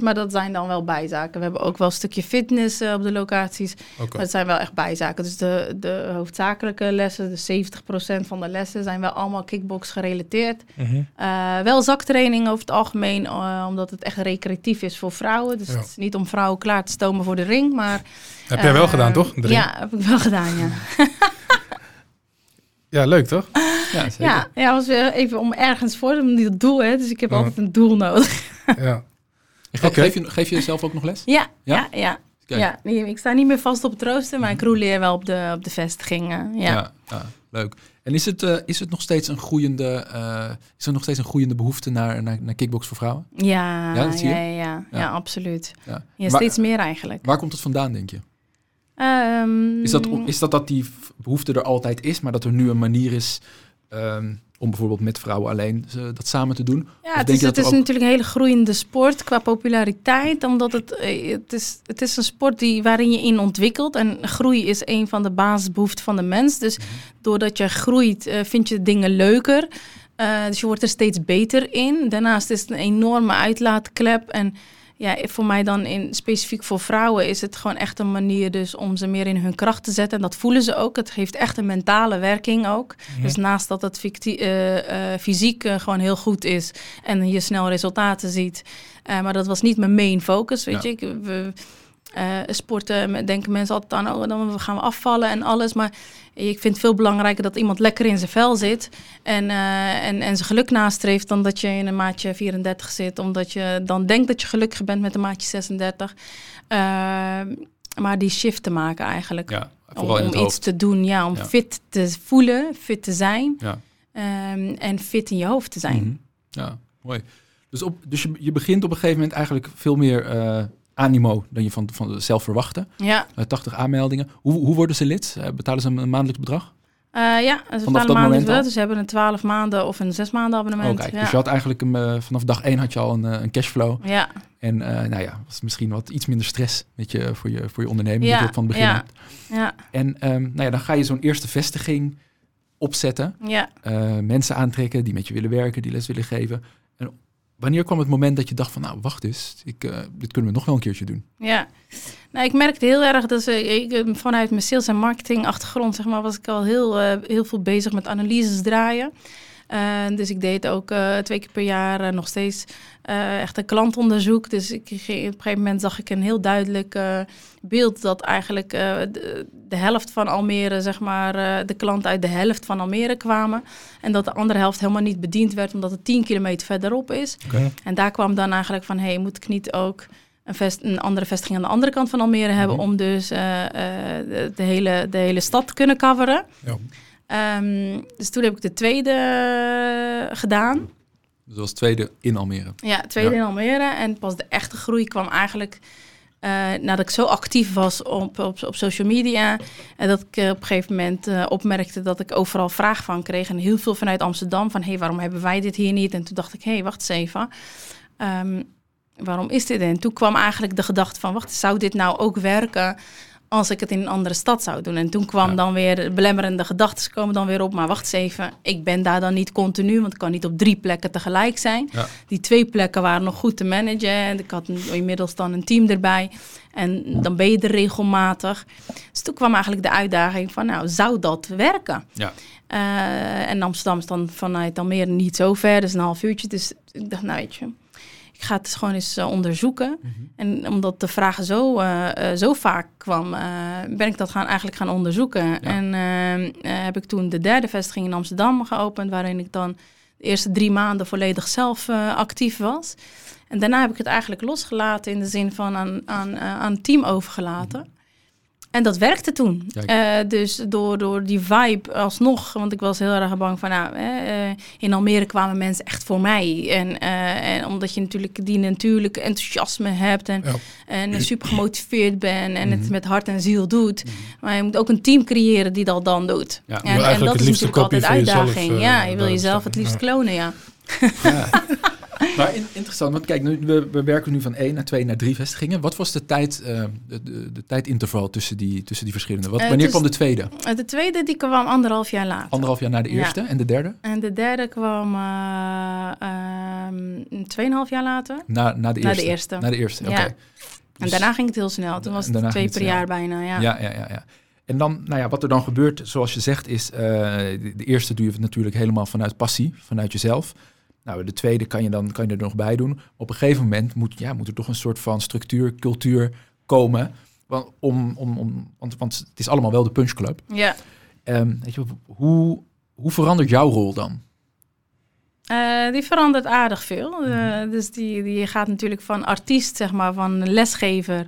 Maar dat zijn dan wel bijzaken. We hebben ook wel een stukje fitness op de locaties. Okay. Maar dat zijn wel echt bijzaken. Dus de hoofdzakelijke lessen, de 70% van de lessen, zijn wel allemaal kickbox gerelateerd. Mm-hmm. Wel zaktrainingen over het algemeen, omdat het echt recreatief is voor vrouwen. Dus het is niet om vrouwen klaar te stomen voor de ring. Maar, heb jij wel gedaan, toch? Ja, heb ik wel gedaan, ja. Ja, leuk toch? Ja, zeker. Ja, was weer even om ergens voor dat doel, hè? Dus ik heb altijd een doel nodig. Ja. Geef je zelf ook nog les? Ja. Ja, nee, ik sta niet meer vast op het rooster, maar ik roleer wel op de vestigingen. Ja, leuk. En is er nog steeds een groeiende behoefte naar kickbox voor vrouwen? Ja, absoluut. Ja, ja steeds meer eigenlijk. Waar komt het vandaan, denk je? Is dat die behoefte er altijd is, maar dat er nu een manier is om bijvoorbeeld met vrouwen alleen dat samen te doen? Ja, het is natuurlijk een hele groeiende sport qua populariteit, omdat het is een sport waarin je in ontwikkelt. En groei is een van de basisbehoeften van de mens. Dus doordat je groeit, vind je dingen leuker. Dus je wordt er steeds beter in. Daarnaast is het een enorme uitlaatklep en... Ja, voor mij dan specifiek voor vrouwen is het gewoon echt een manier dus om ze meer in hun kracht te zetten. En dat voelen ze ook. Het heeft echt een mentale werking ook. Mm-hmm. Dus naast dat het fysiek gewoon heel goed is en je snel resultaten ziet. Maar dat was niet mijn main focus, weet je. Sporten denken mensen altijd aan, dan gaan we afvallen en alles. Maar ik vind het veel belangrijker dat iemand lekker in zijn vel zit en zijn geluk nastreeft dan dat je in een maatje 34 zit, omdat je dan denkt dat je gelukkig bent met een maatje 36. Maar die shift te maken eigenlijk. Ja, vooral om iets te doen, om fit te voelen, fit te zijn en fit in je hoofd te zijn. Mm-hmm. Ja, mooi. Dus je begint op een gegeven moment eigenlijk veel meer... animo dan je van zelf verwachtte. Ja. 80 aanmeldingen. Hoe worden ze lid? Betalen ze een maandelijks bedrag? Ze betalen maandelijks bedrag. Dus ze hebben een 12 maanden of een 6 maanden abonnement. Oh, kijk. Ja. Dus je had eigenlijk vanaf dag 1 had je al een cashflow. Ja. En was misschien wat iets minder stress met je, voor je onderneming. Ja. Dat van het begin. Ja. Ja. En dan ga je zo'n eerste vestiging opzetten. Ja. Mensen aantrekken die met je willen werken, die les willen geven. En wanneer kwam het moment dat je dacht van, wacht eens, dit kunnen we nog wel een keertje doen? Ja, ik merkte heel erg dat vanuit mijn sales- en marketing-achtergrond, zeg maar, was ik al heel veel bezig met analyses draaien. Dus ik deed ook 2 keer per jaar nog steeds echt een klantonderzoek. Dus op een gegeven moment zag ik een heel duidelijk beeld dat eigenlijk de helft van Almere, zeg maar, de klanten uit de helft van Almere kwamen. En dat de andere helft helemaal niet bediend werd, omdat het 10 kilometer verderop is. Okay. En daar kwam dan eigenlijk van, hey, moet ik niet ook een andere vestiging aan de andere kant van Almere hebben om dus de hele stad te kunnen coveren? Ja. Dus toen heb ik de tweede gedaan. Dus dat was tweede in Almere? Ja, tweede in Almere. En pas de echte groei kwam eigenlijk nadat ik zo actief was op social media. En dat ik op een gegeven moment opmerkte dat ik overal vraag van kreeg. En heel veel vanuit Amsterdam van, hey, waarom hebben wij dit hier niet? En toen dacht ik, hey, wacht eens even. Waarom is dit? En toen kwam eigenlijk de gedachte van, wacht, zou dit nou ook werken... als ik het in een andere stad zou doen. En toen kwam dan weer belemmerende gedachten komen dan weer op. Maar wacht eens even, ik ben daar dan niet continu, want ik kan niet op 3 plekken tegelijk zijn. Ja. Die 2 plekken waren nog goed te managen. En ik had inmiddels dan een team erbij. En dan ben je er regelmatig. Dus toen kwam eigenlijk de uitdaging van, nou, zou dat werken? Ja. En Amsterdam is dan vanuit Almere niet zo ver, dus een half uurtje. Dus ik dacht, nou weet je, ik ga het gewoon eens onderzoeken. Mm-hmm. En omdat de vragen zo vaak kwam, ben ik dat eigenlijk gaan onderzoeken. Ja. En heb ik toen de 3e vestiging in Amsterdam geopend, waarin ik dan de eerste 3 maanden volledig zelf actief was. En daarna heb ik het eigenlijk losgelaten in de zin van aan team overgelaten. Mm-hmm. En dat werkte toen. Dus door die vibe alsnog, want ik was heel erg bang van, nou, in Almere kwamen mensen echt voor mij. En omdat je natuurlijk die natuurlijke enthousiasme hebt en super gemotiveerd bent en het met hart en ziel doet. Mm-hmm. Maar je moet ook een team creëren die dat dan doet. Ja, en dat is natuurlijk altijd uitdaging. Jezelf, je wil jezelf het liefst klonen, ja. Maar interessant, want kijk, nu, we werken nu van 1 naar 2 naar 3 vestigingen. Wat was de tijd, de tijdinterval tussen die verschillende? Wanneer kwam de tweede? De tweede die kwam 1,5 jaar later. 1,5 jaar na de eerste en de derde? En de derde kwam 2,5 jaar later. Na de eerste. Na de eerste, oké. Ja. Dus en daarna ging het heel snel. Toen was het 2 per jaar bijna, ja. En dan, nou ja, wat er dan gebeurt, zoals je zegt, is de eerste doe je natuurlijk helemaal vanuit passie, vanuit jezelf. Nou, de tweede kan je er nog bij doen. Op een gegeven moment moet er toch een soort van structuur, cultuur komen. Want het is allemaal wel de Punch Club. Ja. Weet je, hoe verandert jouw rol dan? Die verandert aardig veel. Dus die gaat natuurlijk van artiest, zeg maar, van lesgever,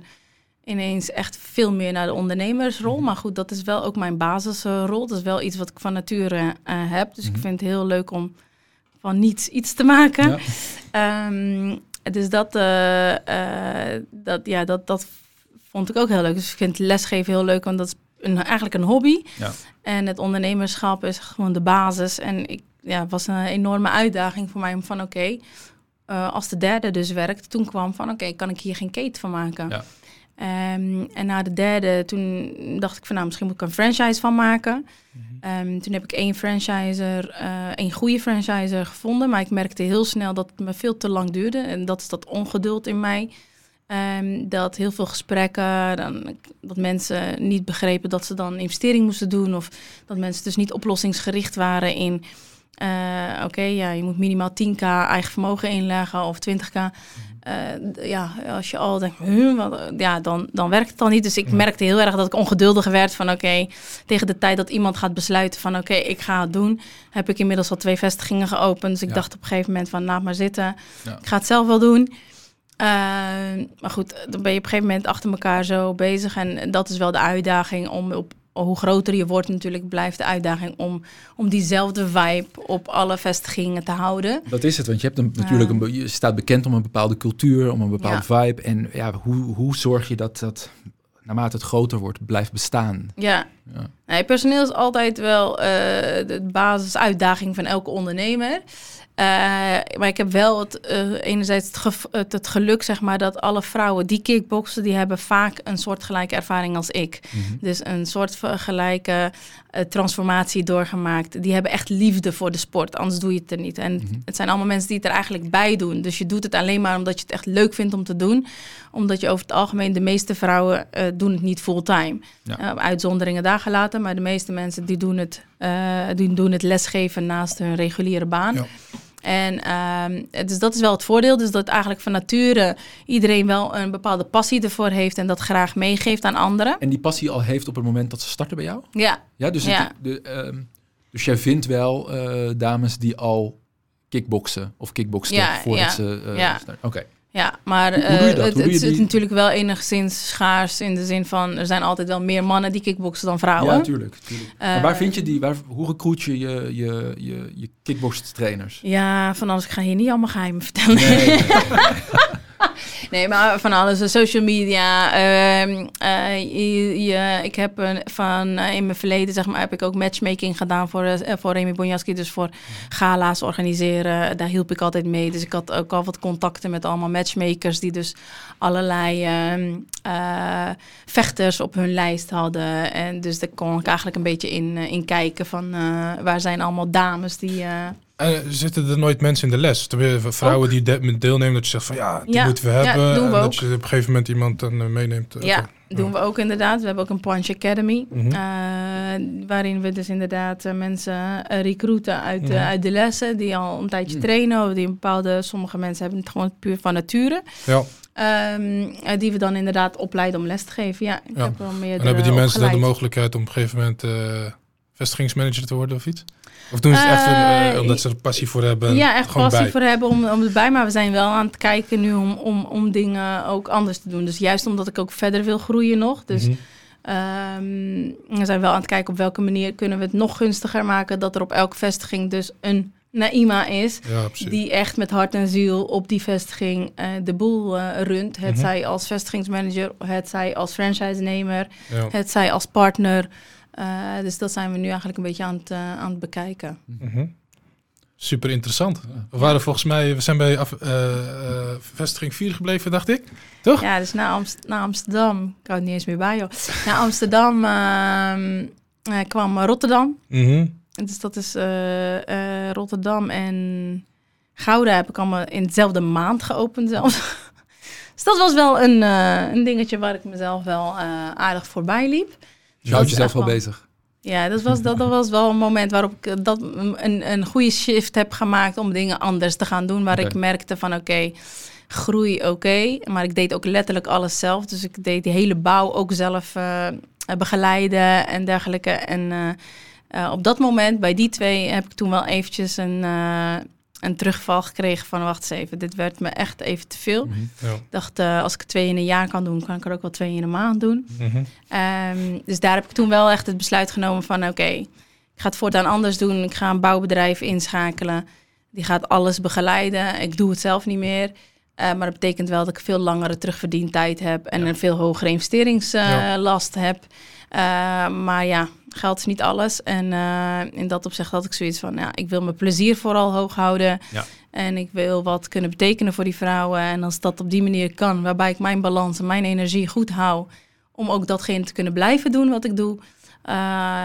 ineens echt veel meer naar de ondernemersrol. Maar goed, dat is wel ook mijn basisrol. Dat is wel iets wat ik van nature heb. Dus ik vind het heel leuk om van niets iets te maken. Ja. Dus dat vond ik ook heel leuk. Dus ik vind lesgeven heel leuk, want dat is eigenlijk een hobby. Ja. En het ondernemerschap is gewoon de basis. En het was een enorme uitdaging voor mij om van als de derde dus werkt, toen kwam van kan ik hier geen keten van maken? Ja. En na de derde, toen dacht ik van misschien moet ik een franchise van maken. Mm-hmm. Toen heb ik 1 goede franchiser gevonden. Maar ik merkte heel snel dat het me veel te lang duurde. En dat is dat ongeduld in mij. Dat heel veel gesprekken, dat mensen niet begrepen dat ze dan een investering moesten doen. Of dat mensen dus niet oplossingsgericht waren in je moet minimaal 10.000 eigen vermogen inleggen of 20.000. Als je al denkt, dan werkt het al niet. Dus ik merkte heel erg dat ik ongeduldiger werd van tegen de tijd dat iemand gaat besluiten van ik ga het doen, heb ik inmiddels al 2 vestigingen geopend. Dus ik dacht op een gegeven moment van laat maar zitten, ik ga het zelf wel doen. Maar goed, dan ben je op een gegeven moment achter elkaar zo bezig en dat is wel de uitdaging om hoe groter je wordt natuurlijk, blijft de uitdaging om diezelfde vibe op alle vestigingen te houden. Dat is het, want je hebt je staat bekend om een bepaalde cultuur, om een bepaalde vibe. En hoe zorg je dat dat, naarmate het groter wordt, blijft bestaan? Ja. Nee, personeel is altijd wel de basisuitdaging van elke ondernemer. Maar ik heb wel enerzijds het geluk, zeg maar, dat alle vrouwen die kickboksen, die hebben vaak een soortgelijke ervaring als ik. Mm-hmm. Dus een soortgelijke transformatie doorgemaakt. Die hebben echt liefde voor de sport, anders doe je het er niet. En het zijn allemaal mensen die het er eigenlijk bij doen. Dus je doet het alleen maar omdat je het echt leuk vindt om te doen. Omdat je over het algemeen, de meeste vrouwen doen het niet fulltime. Ja. Uitzonderingen daar gelaten, maar de meeste mensen die doen het lesgeven naast hun reguliere baan. Ja. Dus dat is wel het voordeel. Dus dat eigenlijk van nature iedereen wel een bepaalde passie ervoor heeft en dat graag meegeeft aan anderen. En die passie al heeft op het moment dat ze starten bij jou? Ja dus jij vindt wel dames die al kickboksen of kickboksten voordat ze starten. Oké. Ja, maar het is natuurlijk wel enigszins schaars in de zin van er zijn altijd wel meer mannen die kickboksen dan vrouwen. Ja, tuurlijk. Maar waar vind je die? Hoe recruit je je kickbokstrainers? Ja, van alles, ik ga hier niet allemaal geheimen vertellen. Nee. Nee, maar van alles. Social media. Ik heb in mijn verleden, zeg maar, heb ik ook matchmaking gedaan voor Remy Bonjasky. Dus voor gala's organiseren. Daar hielp ik altijd mee. Dus ik had ook al wat contacten met allemaal matchmakers die dus allerlei vechters op hun lijst hadden. En dus daar kon ik eigenlijk een beetje in kijken van waar zijn allemaal dames die... zitten er nooit mensen in de les? Vrouwen ook. Die deelnemen, dat je zegt van ja, die moeten we hebben. Doen we en ook. Dat je op een gegeven moment iemand dan meeneemt. Doen we ook inderdaad. We hebben ook een Punch Academy. Mm-hmm. Waarin we dus inderdaad mensen recruiten uit de lessen. Die al een tijdje trainen. Sommige mensen hebben het gewoon puur van nature. Ja. Die we dan inderdaad opleiden om les te geven. Ja, ik heb wel meer en hebben die mensen dan de mogelijkheid om op een gegeven moment... vestigingsmanager te worden of iets? Of doen ze het even omdat ze er passie voor hebben? Ja, echt passie voor hebben om erbij. Maar we zijn wel aan het kijken nu om dingen ook anders te doen. Dus juist omdat ik ook verder wil groeien nog. Dus we zijn wel aan het kijken op welke manier kunnen we het nog gunstiger maken. Dat er op elke vestiging dus een Naima is. Ja, die echt met hart en ziel op die vestiging de boel runt. Hetzij als vestigingsmanager, hetzij als franchise-nemer, hetzij als partner... Dus dat zijn we nu eigenlijk een beetje aan het bekijken. Mm-hmm. Super interessant. We zijn bij vestiging 4 gebleven, dacht ik. Toch? Ja, dus na Amsterdam. Ik hou het niet eens meer bij, joh. Na Amsterdam kwam Rotterdam. Mm-hmm. Dus dat is Rotterdam en Gouda heb ik allemaal in dezelfde maand geopend zelfs. Dus dat was wel een dingetje waar ik mezelf wel aardig voorbij liep. Je houdt jezelf wel bezig. Ja, dat was wel een moment waarop ik een goede shift heb gemaakt om dingen anders te gaan doen. Waar ik merkte van groei maar ik deed ook letterlijk alles zelf. Dus ik deed die hele bouw ook zelf begeleiden en dergelijke. En op dat moment, bij die twee, heb ik toen wel eventjes een terugval gekregen van wacht eens even, dit werd me echt even te veel. Mm-hmm. Ja. Ik dacht, als ik 2 in een jaar kan doen, kan ik er ook wel 2 in een maand doen. Mm-hmm. Dus daar heb ik toen wel echt het besluit genomen van ik ga het voortaan anders doen. Ik ga een bouwbedrijf inschakelen. Die gaat alles begeleiden. Ik doe het zelf niet meer. Maar dat betekent wel dat ik veel langere terugverdientijd heb en een veel hogere investeringslast heb. Maar geld is niet alles. En in dat opzicht had ik zoiets van... Ja, ik wil mijn plezier vooral hoog houden. Ja. En ik wil wat kunnen betekenen voor die vrouwen. En als dat op die manier kan... waarbij ik mijn balans en mijn energie goed hou... om ook datgene te kunnen blijven doen wat ik doe...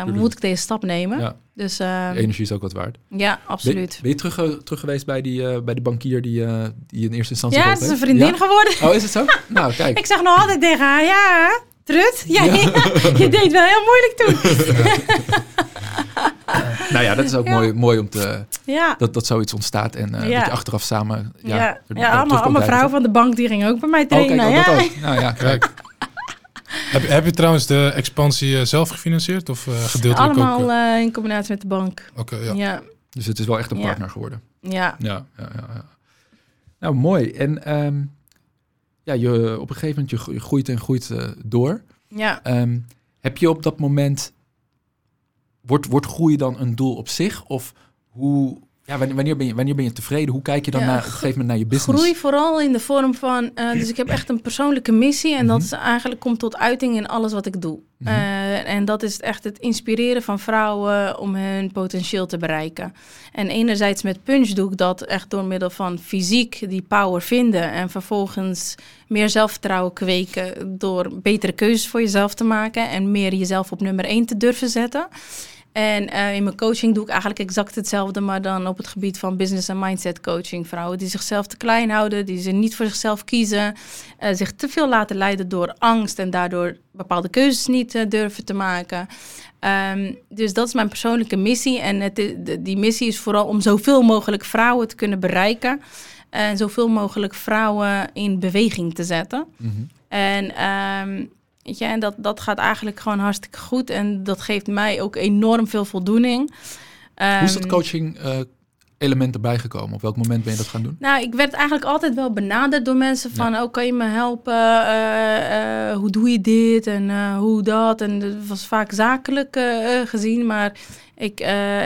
moet ik deze stap nemen. Ja. Dus, de energie is ook wat waard. Ja, absoluut. Ben je terug geweest bij die bankier die in eerste instantie... Ja, dat is een vriendin geworden. Oh, is het zo? Nou, kijk. Ik zeg nog altijd tegen haar... Ja... Trut? Ja. Je deed wel heel moeilijk toen. Nou ja, dat is ook mooi om te... Ja. Dat zoiets ontstaat en dat je achteraf samen... Allemaal vrouw van de bank die ging ook bij mij trainen. Dat ook. Nou ja, kijk. Heb je trouwens de expansie zelf gefinancierd of gedeeltelijk allemaal ook? Allemaal in combinatie met de bank. Oké. Dus het is wel echt een partner geworden. Ja. Nou, mooi. En... je op een gegeven moment je groeit en groeit door. Ja. Heb je op dat moment... Wordt groei dan een doel op zich? Of hoe... Ja, wanneer ben je tevreden? Hoe kijk je dan op een gegeven moment naar je business? Groei vooral in de vorm van... dus ik heb echt een persoonlijke missie. En dat is eigenlijk komt tot uiting in alles wat ik doe. Mm-hmm. En dat is echt het inspireren van vrouwen om hun potentieel te bereiken. En enerzijds met Punch doe ik dat echt door middel van fysiek die power vinden. En vervolgens meer zelfvertrouwen kweken door betere keuzes voor jezelf te maken. En meer jezelf op nummer 1 te durven zetten. En in mijn coaching doe ik eigenlijk exact hetzelfde, maar dan op het gebied van business en mindset coaching. Vrouwen die zichzelf te klein houden, die ze niet voor zichzelf kiezen, zich te veel laten leiden door angst en daardoor bepaalde keuzes niet durven te maken. Dus dat is mijn persoonlijke missie. En die missie is vooral om zoveel mogelijk vrouwen te kunnen bereiken en zoveel mogelijk vrouwen in beweging te zetten. Mm-hmm. En... en dat gaat eigenlijk gewoon hartstikke goed. En dat geeft mij ook enorm veel voldoening. Hoe is dat coaching elementen bijgekomen? Op welk moment ben je dat gaan doen? Nou, ik werd eigenlijk altijd wel benaderd door mensen van... Ja. Oh, kan je me helpen? Hoe doe je dit? En hoe dat? En dat was vaak zakelijk gezien, maar...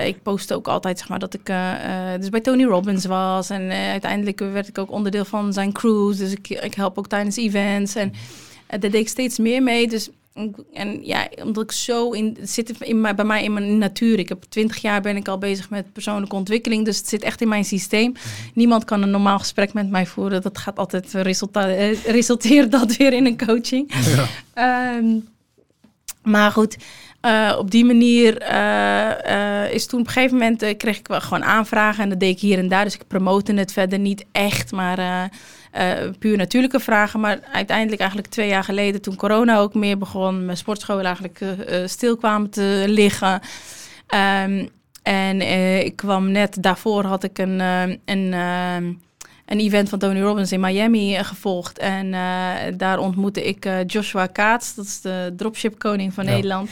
Ik postte ook altijd, zeg maar, dat ik dus bij Tony Robbins was. En uiteindelijk werd ik ook onderdeel van zijn crews. Dus ik help ook tijdens events. En daar deed ik steeds meer mee. Dus, en ja, omdat ik zo bij mij in mijn natuur. Ik heb 20 jaar ben ik al bezig met persoonlijke ontwikkeling. Dus het zit echt in mijn systeem. Niemand kan een normaal gesprek met mij voeren. Dat gaat altijd resulteert dat weer in een coaching. Ja. Maar goed... op die manier is toen op een gegeven moment... kreeg ik wel gewoon aanvragen en dat deed ik hier en daar. Dus ik promote het verder niet echt, maar puur natuurlijke vragen. Maar uiteindelijk eigenlijk 2 jaar geleden, toen corona ook meer begon... mijn sportscholen eigenlijk stil kwamen te liggen. Ik kwam net daarvoor, had ik een event van Tony Robbins in Miami gevolgd. En daar ontmoette ik Joshua Kaats. Dat is de dropship koning van Nederland.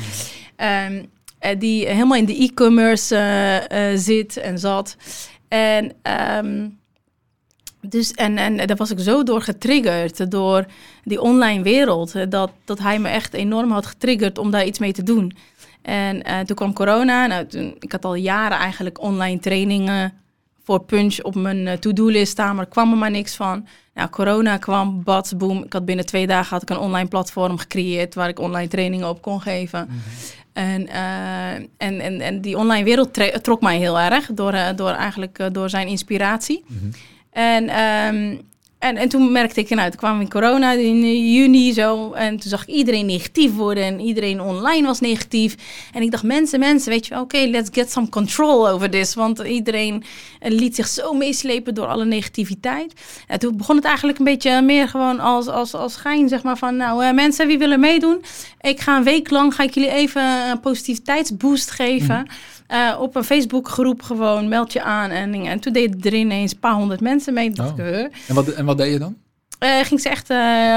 Die helemaal in de e-commerce zit en zat. En daar was ik zo door getriggerd. Door die online wereld. Dat hij me echt enorm had getriggerd om daar iets mee te doen. En toen kwam corona. Nou, ik had al jaren eigenlijk online trainingen... voor Punch op mijn to-do-list staan, maar kwam er maar niks van. Nou, corona kwam, bats, boom. Ik had binnen 2 dagen had ik een online platform gecreëerd... waar ik online trainingen op kon geven. Mm-hmm. En die online wereld trok mij heel erg... door zijn inspiratie. Mm-hmm. En toen merkte ik, nou, toen kwam in corona in juni zo... en toen zag ik iedereen negatief worden en iedereen online was negatief. En ik dacht, mensen, weet je, oké, let's get some control over this. Want iedereen liet zich zo meeslepen door alle negativiteit. En toen begon het eigenlijk een beetje meer gewoon als gein, zeg maar, van... nou, mensen, wie willen meedoen? Ik ga een week lang, ga ik jullie even een positiviteitsboost geven... op een Facebookgroep gewoon, meld je aan. En toen deed er ineens een paar honderd mensen mee. Oh. En wat deed je dan? Ging ze echt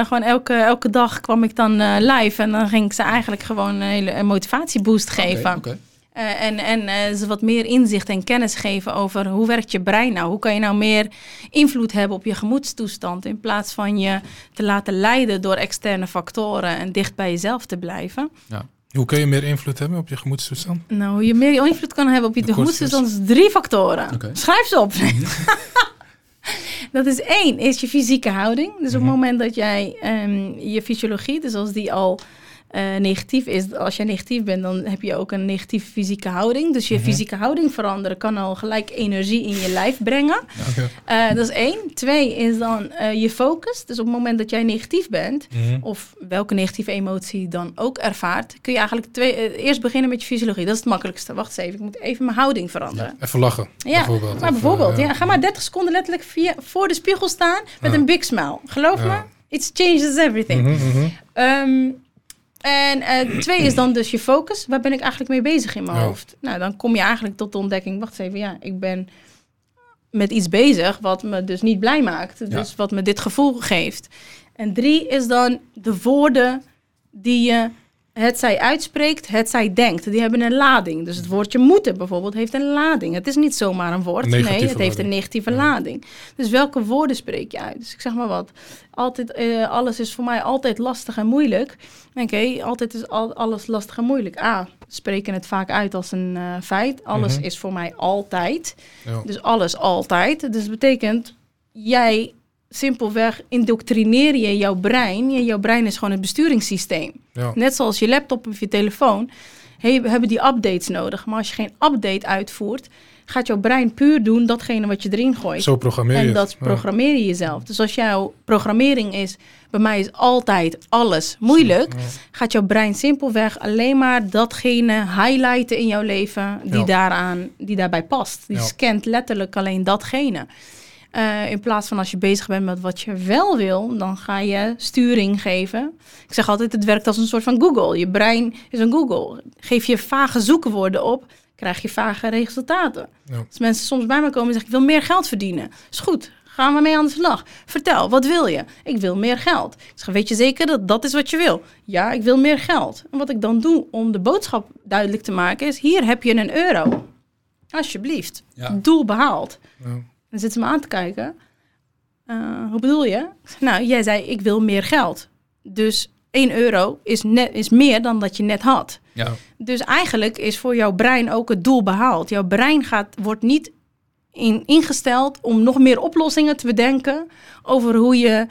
gewoon elke dag kwam ik dan live. En dan ging ik ze eigenlijk gewoon een hele motivatieboost geven. Okay. Ze wat meer inzicht en kennis geven over hoe werkt je brein nou? Hoe kan je nou meer invloed hebben op je gemoedstoestand... in plaats van je te laten leiden door externe factoren... en dicht bij jezelf te blijven. Ja. Hoe kun je meer invloed hebben op je gemoedstoestand? Nou, hoe je meer invloed kan hebben op je gemoedstoestand is 3 factoren. Okay. Schrijf ze op. Dat is 1, is je fysieke houding. Dus op het moment dat jij je fysiologie, dus als die al negatief is, als je negatief bent, dan heb je ook een negatieve fysieke houding. Dus je fysieke houding veranderen kan al gelijk energie in je lijf brengen. Okay. Dat is 1. 2 is dan je focus. Dus op het moment dat jij negatief bent, of welke negatieve emotie dan ook ervaart, kun je eigenlijk eerst beginnen met je fysiologie. Dat is het makkelijkste. Wacht eens even, ik moet even mijn houding veranderen. Ja, even lachen, bijvoorbeeld. Maar ga maar 30 seconden letterlijk voor de spiegel staan met een big smile. Geloof me, it changes everything. En 2 is dan dus je focus. Waar ben ik eigenlijk mee bezig in mijn hoofd? Nou, dan kom je eigenlijk tot de ontdekking... wacht eens even, ja, ik ben met iets bezig... wat me dus niet blij maakt. Ja. Dus wat me dit gevoel geeft. En 3 is dan de woorden die je... hetzij uitspreekt, hetzij denkt. Die hebben een lading. Dus het woordje moeten bijvoorbeeld heeft een lading. Het is niet zomaar een woord. Het heeft een negatieve lading. Dus welke woorden spreek je uit? Dus ik zeg maar wat. Altijd, alles is voor mij altijd lastig en moeilijk. Oké, altijd is alles lastig en moeilijk. Spreken het vaak uit als een feit. Alles is voor mij altijd. Ja. Dus alles altijd. Dus dat betekent, jij simpelweg indoctrineer je jouw brein. Jouw brein is gewoon het besturingssysteem. Ja. Net zoals je laptop of je telefoon hebben die updates nodig. Maar als je geen update uitvoert, gaat jouw brein puur doen datgene wat je erin gooit. Zo programmeer je. En dat programmeer je jezelf. Dus als jouw programmering is, bij mij is altijd alles moeilijk, gaat jouw brein simpelweg alleen maar datgene highlighten in jouw leven die daarbij past. Die scant letterlijk alleen datgene. In plaats van als je bezig bent met wat je wel wil, dan ga je sturing geven. Ik zeg altijd, het werkt als een soort van Google. Je brein is een Google. Geef je vage zoekwoorden op, krijg je vage resultaten. Ja. Als mensen soms bij me komen en zeggen, ik wil meer geld verdienen. Is goed, gaan we mee aan de slag. Vertel, wat wil je? Ik wil meer geld. Ik zeg, weet je zeker dat dat is wat je wil? Ja, ik wil meer geld. En wat ik dan doe om de boodschap duidelijk te maken is, hier heb je €1. alsjeblieft, doel behaald. Ja. Dan zit ze me aan te kijken. Hoe bedoel je? Nou, jij zei, ik wil meer geld. Dus €1 is meer dan dat je net had. Ja. Dus eigenlijk is voor jouw brein ook het doel behaald. Jouw brein wordt niet ingesteld om nog meer oplossingen te bedenken over hoe je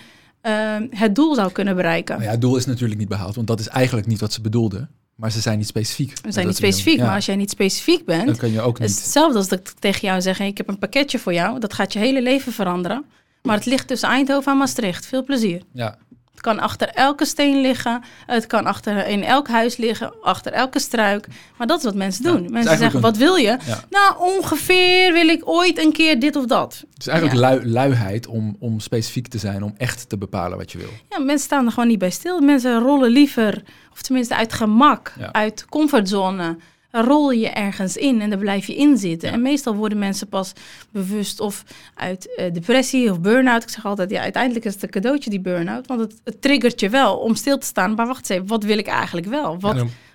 het doel zou kunnen bereiken. Nou ja, het doel is natuurlijk niet behaald, want dat is eigenlijk niet wat ze bedoelden. Maar ze zijn niet specifiek. Ze zijn niet specifiek, maar als jij niet specifiek bent... Dan kun je ook niet. Is hetzelfde als dat ik tegen jou zeg, ik heb een pakketje voor jou, dat gaat je hele leven veranderen. Maar het ligt tussen Eindhoven en Maastricht. Veel plezier. Ja. Het kan achter elke steen liggen. Het kan in elk huis liggen. Achter elke struik. Maar dat is wat mensen doen. Mensen zeggen, wat wil je? Ja. Nou, ongeveer wil ik ooit een keer dit of dat. Het is eigenlijk luiheid om specifiek te zijn. Om echt te bepalen wat je wil. Ja, mensen staan er gewoon niet bij stil. Mensen rollen liever, of tenminste uit gemak, uit comfortzone. Rol je ergens in en daar blijf je in zitten. Ja. En meestal worden mensen pas bewust of uit depressie of burn-out. Ik zeg altijd, uiteindelijk is het een cadeautje, die burn-out. Want het triggert je wel om stil te staan. Maar wacht eens even, wat wil ik eigenlijk wel?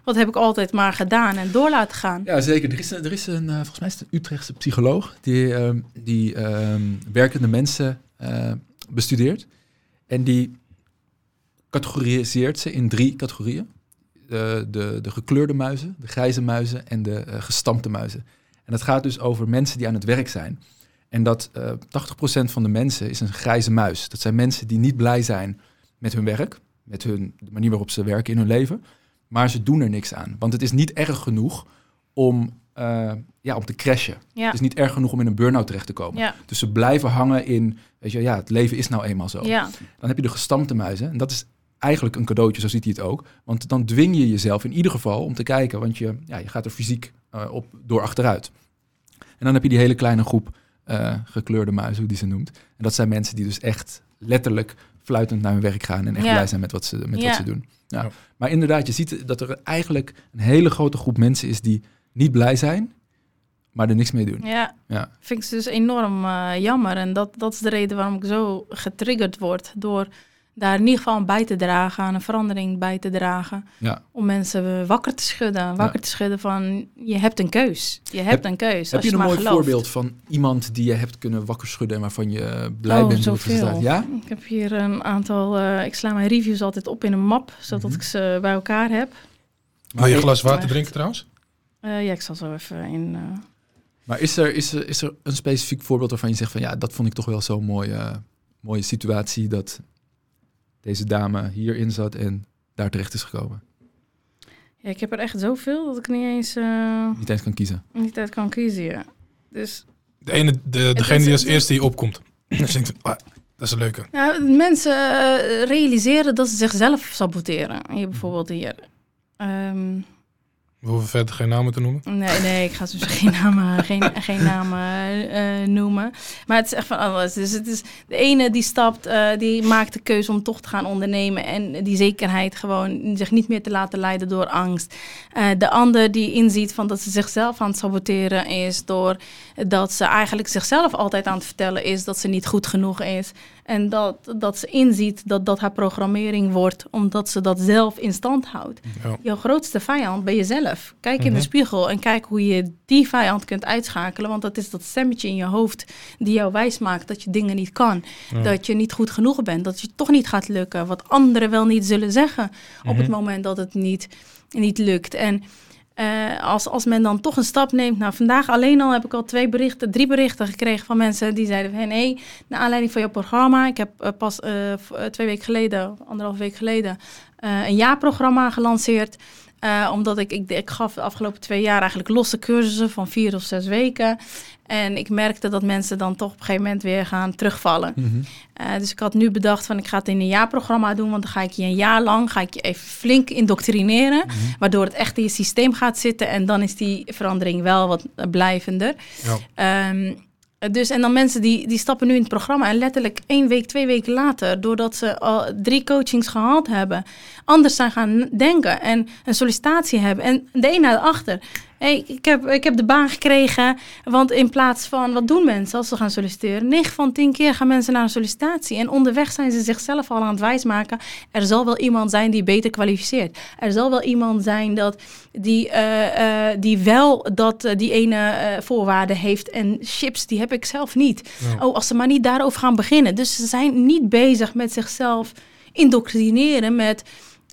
Wat heb ik altijd maar gedaan en door laten gaan? Ja, zeker. Er is een volgens mij is het een Utrechtse psycholoog die werkende mensen bestudeert. En die categoriseert ze in 3 categorieën. De gekleurde muizen, de grijze muizen en de gestampte muizen. En dat gaat dus over mensen die aan het werk zijn. En dat 80% van de mensen is een grijze muis. Dat zijn mensen die niet blij zijn met hun werk, met de manier waarop ze werken in hun leven. Maar ze doen er niks aan. Want het is niet erg genoeg om te crashen. Ja. Het is niet erg genoeg om in een burn-out terecht te komen. Ja. Dus ze blijven hangen in, het leven is nou eenmaal zo. Ja. Dan heb je de gestampte muizen en dat is eigenlijk een cadeautje, zo ziet hij het ook. Want dan dwing je jezelf in ieder geval om te kijken. Want je gaat er fysiek door achteruit. En dan heb je die hele kleine groep gekleurde muizen, hoe die ze noemt. En dat zijn mensen die dus echt letterlijk fluitend naar hun werk gaan. En echt blij zijn met wat ze doen. Ja. Ja. Maar inderdaad, je ziet dat er eigenlijk een hele grote groep mensen is die niet blij zijn. Maar er niks mee doen. Ja, vind ik dus enorm jammer. En dat is de reden waarom ik zo getriggerd word door daar in ieder geval aan bij te dragen, aan een verandering bij te dragen. Ja. Om mensen wakker te schudden. Van, je hebt een keus. Heb je een mooi voorbeeld van iemand die je hebt kunnen wakker schudden en waarvan je blij bent met het resultaat? Ja? Ik heb hier een aantal, ik sla mijn reviews altijd op in een map, zodat ik ze bij elkaar heb. Wil je een glas water drinken trouwens? Ik zal zo even in... Maar is er een specifiek voorbeeld waarvan je zegt van, dat vond ik toch wel zo'n mooie situatie, dat deze dame hierin zat en daar terecht is gekomen? Ja, ik heb er echt zoveel dat ik niet eens... niet eens kan kiezen. Niet eens kan kiezen, ja. Dus degene die als eerste hier opkomt. Dus ik denk, dat is een leuke. Nou, mensen realiseren dat ze zichzelf saboteren. Hier bijvoorbeeld hier. We hoeven verder geen namen te noemen. Nee, ik ga dus geen namen noemen. Maar het is echt van alles. Dus het is de ene die stapt, die maakt de keuze om toch te gaan ondernemen. En die zekerheid gewoon zich niet meer te laten leiden door angst. De ander die inziet van dat ze zichzelf aan het saboteren is. Doordat ze eigenlijk zichzelf altijd aan het vertellen is dat ze niet goed genoeg is. En dat ze inziet dat haar programmering wordt, omdat ze dat zelf in stand houdt. Ja. Jouw grootste vijand ben jezelf. Kijk in de spiegel en kijk hoe je die vijand kunt uitschakelen. Want dat is dat stemmetje in je hoofd die jou wijs maakt dat je dingen niet kan. Ja. Dat je niet goed genoeg bent. Dat je toch niet gaat lukken. Wat anderen wel niet zullen zeggen op het moment dat het niet lukt. En als men dan toch een stap neemt. Nou, vandaag alleen al heb ik al 3 berichten gekregen van mensen die zeiden van, hey, naar aanleiding van jouw programma. Ik heb pas 1,5 week geleden... een jaarprogramma gelanceerd. Omdat ik gaf de afgelopen 2 jaar eigenlijk losse cursussen van 4 of 6 weken. En ik merkte dat mensen dan toch op een gegeven moment weer gaan terugvallen. Mm-hmm. Dus ik had nu bedacht van, ik ga het in een jaarprogramma doen. Want dan ga ik je een jaar lang even flink indoctrineren. Mm-hmm. Waardoor het echt in je systeem gaat zitten. En dan is die verandering wel wat blijvender. Ja. Dus en dan mensen die stappen nu in het programma en letterlijk 1 week, 2 weken later, doordat ze al 3 coachings gehad hebben, anders zijn gaan denken en een sollicitatie hebben en de een naar de achter. Hey, ik heb de baan gekregen, want in plaats van, wat doen mensen als ze gaan solliciteren? 9 van 10 keer gaan mensen naar een sollicitatie. En onderweg zijn ze zichzelf al aan het wijsmaken. Er zal wel iemand zijn die beter kwalificeert. Er zal wel iemand zijn die wel die ene voorwaarde heeft. En chips, die heb ik zelf niet. Ja. Oh, als ze maar niet daarover gaan beginnen. Dus ze zijn niet bezig met zichzelf indoctrineren met...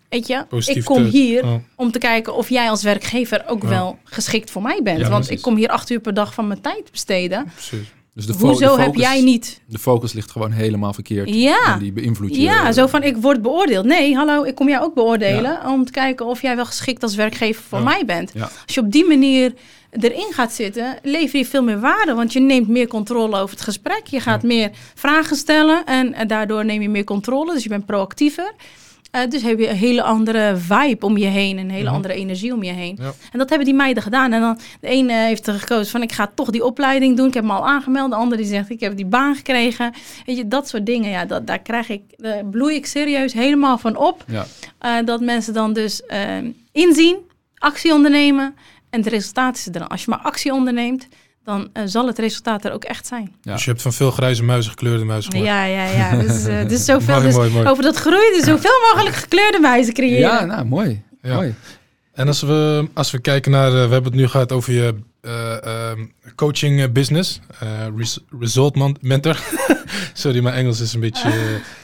Weet je, positief, ik kom hier om te kijken of jij als werkgever ook wel geschikt voor mij bent. Ja, want precies. Ik kom hier 8 uur per dag van mijn tijd besteden. Precies. Dus hoezo heb jij niet? De focus ligt gewoon helemaal verkeerd. Ja. En die beïnvloedt je. Ja, zo van ik word beoordeeld. Nee, hallo, ik kom jou ook beoordelen. Ja. Om te kijken of jij wel geschikt als werkgever voor mij bent. Ja. Als je op die manier erin gaat zitten, lever je veel meer waarde. Want je neemt meer controle over het gesprek. Je gaat meer vragen stellen. En daardoor neem je meer controle. Dus je bent proactiever. Dus heb je een hele andere vibe om je heen. Een hele andere energie om je heen. Ja. En dat hebben die meiden gedaan. En dan de ene heeft er gekozen van ik ga toch die opleiding doen. Ik heb me al aangemeld. De andere die zegt ik heb die baan gekregen. Weet je, dat soort dingen. Ja, daar krijg ik, bloei ik serieus helemaal van op. Ja. Dat mensen dan dus inzien, actie ondernemen. En het resultaat is er dan. Als je maar actie onderneemt, dan zal het resultaat er ook echt zijn. Ja. Dus je hebt van veel grijze muizen gekleurde muizen gemaakt. Ja. Dus zoveel, mooi. Over dat groeien, dus zoveel mogelijk gekleurde muizen creëren. Ja, nou, mooi. Ja. Mooi. En als we kijken naar... we hebben het nu gehad over je coaching business. Result Mentor. Sorry, mijn Engels is een beetje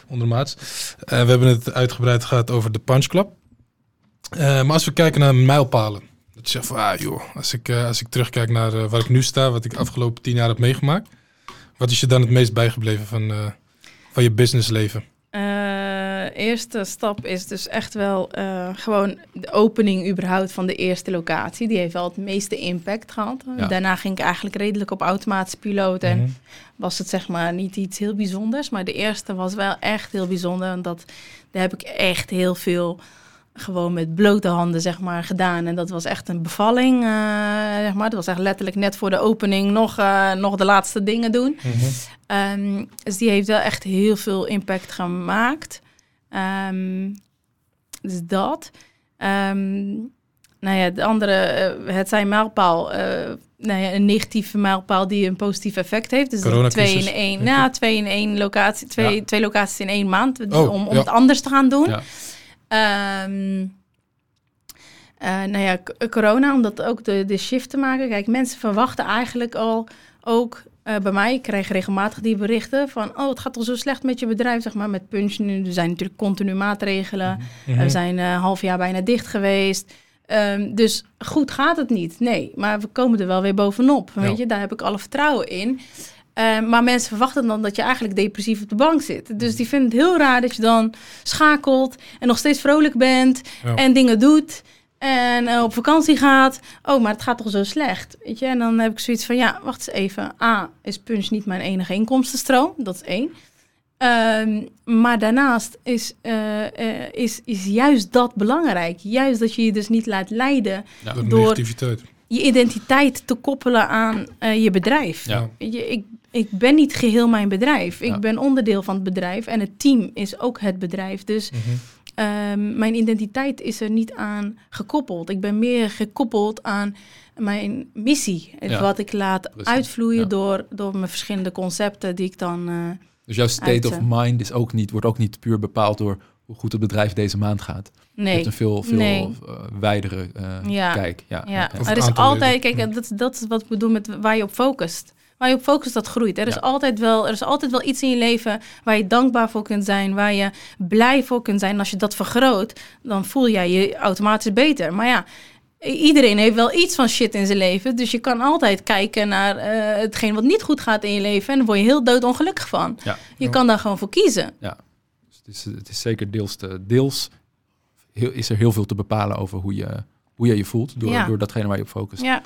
ondermaats. We hebben het uitgebreid gehad over de Punch Club. Maar als we kijken naar mijlpalen. Dat je zegt van, als ik terugkijk naar waar ik nu sta, wat ik de afgelopen 10 jaar heb meegemaakt. Wat is je dan het meest bijgebleven van je businessleven? Eerste stap is dus echt wel gewoon de opening überhaupt van de eerste locatie. Die heeft wel het meeste impact gehad. Ja. Daarna ging ik eigenlijk redelijk op automatische piloot. En was het zeg maar niet iets heel bijzonders. Maar de eerste was wel echt heel bijzonder. En daar heb ik echt heel veel... gewoon met blote handen, zeg maar, gedaan. En dat was echt een bevalling, zeg maar. Dat was echt letterlijk net voor de opening nog de laatste dingen doen. Mm-hmm. Dus die heeft wel echt heel veel impact gemaakt. Dus dat. Nou ja, de andere, het zijn mijlpaal... Nou ja, een negatieve mijlpaal die een positief effect heeft. Dus 2 in 1. Nou, 2 in 1 locatie. Twee locaties in 1 maand. Om het anders te gaan doen. Ja. Nou ja, corona, om dat ook de shift te maken. Kijk, mensen verwachten eigenlijk al ook bij mij. Ik krijg regelmatig die berichten van... het gaat toch zo slecht met je bedrijf, zeg maar, met Punch nu. Er zijn natuurlijk continu maatregelen. Mm-hmm. We zijn een half jaar bijna dicht geweest. Dus goed gaat het niet, nee. Maar we komen er wel weer bovenop, weet je. Daar heb ik alle vertrouwen in. Maar mensen verwachten dan dat je eigenlijk depressief op de bank zit. Dus die vinden het heel raar dat je dan schakelt en nog steeds vrolijk bent en dingen doet en op vakantie gaat. Oh, maar het gaat toch zo slecht, weet je? En dan heb ik zoiets van, ja, wacht eens even. A, is Punch niet mijn enige inkomstenstroom? Dat is 1. Maar daarnaast is juist dat belangrijk. Juist dat je je dus niet laat leiden door negativiteit. Je identiteit te koppelen aan je bedrijf. Ja. Ik ben niet geheel mijn bedrijf. Ik ben onderdeel van het bedrijf. En het team is ook het bedrijf. Dus mijn identiteit is er niet aan gekoppeld. Ik ben meer gekoppeld aan mijn missie. Wat ik laat uitvloeien door mijn verschillende concepten die ik dan dus jouw state of mind is ook niet, wordt ook niet puur bepaald door hoe goed het bedrijf deze maand gaat. Nee. Je hebt een veel wijdere kijk. Ja. Er is altijd, kijk, dat is wat ik bedoel met waar je op focust. Waar je op focust, dat groeit. Er is altijd wel iets in je leven waar je dankbaar voor kunt zijn, waar je blij voor kunt zijn. En als je dat vergroot, dan voel jij je automatisch beter. Maar ja, iedereen heeft wel iets van shit in zijn leven. Dus je kan altijd kijken naar hetgeen wat niet goed gaat in je leven. En daar word je heel doodongelukkig van. Ja. Je kan daar gewoon voor kiezen. Ja. Het is zeker deels is er heel veel te bepalen over hoe je je voelt door datgene waar je op focust. Ja,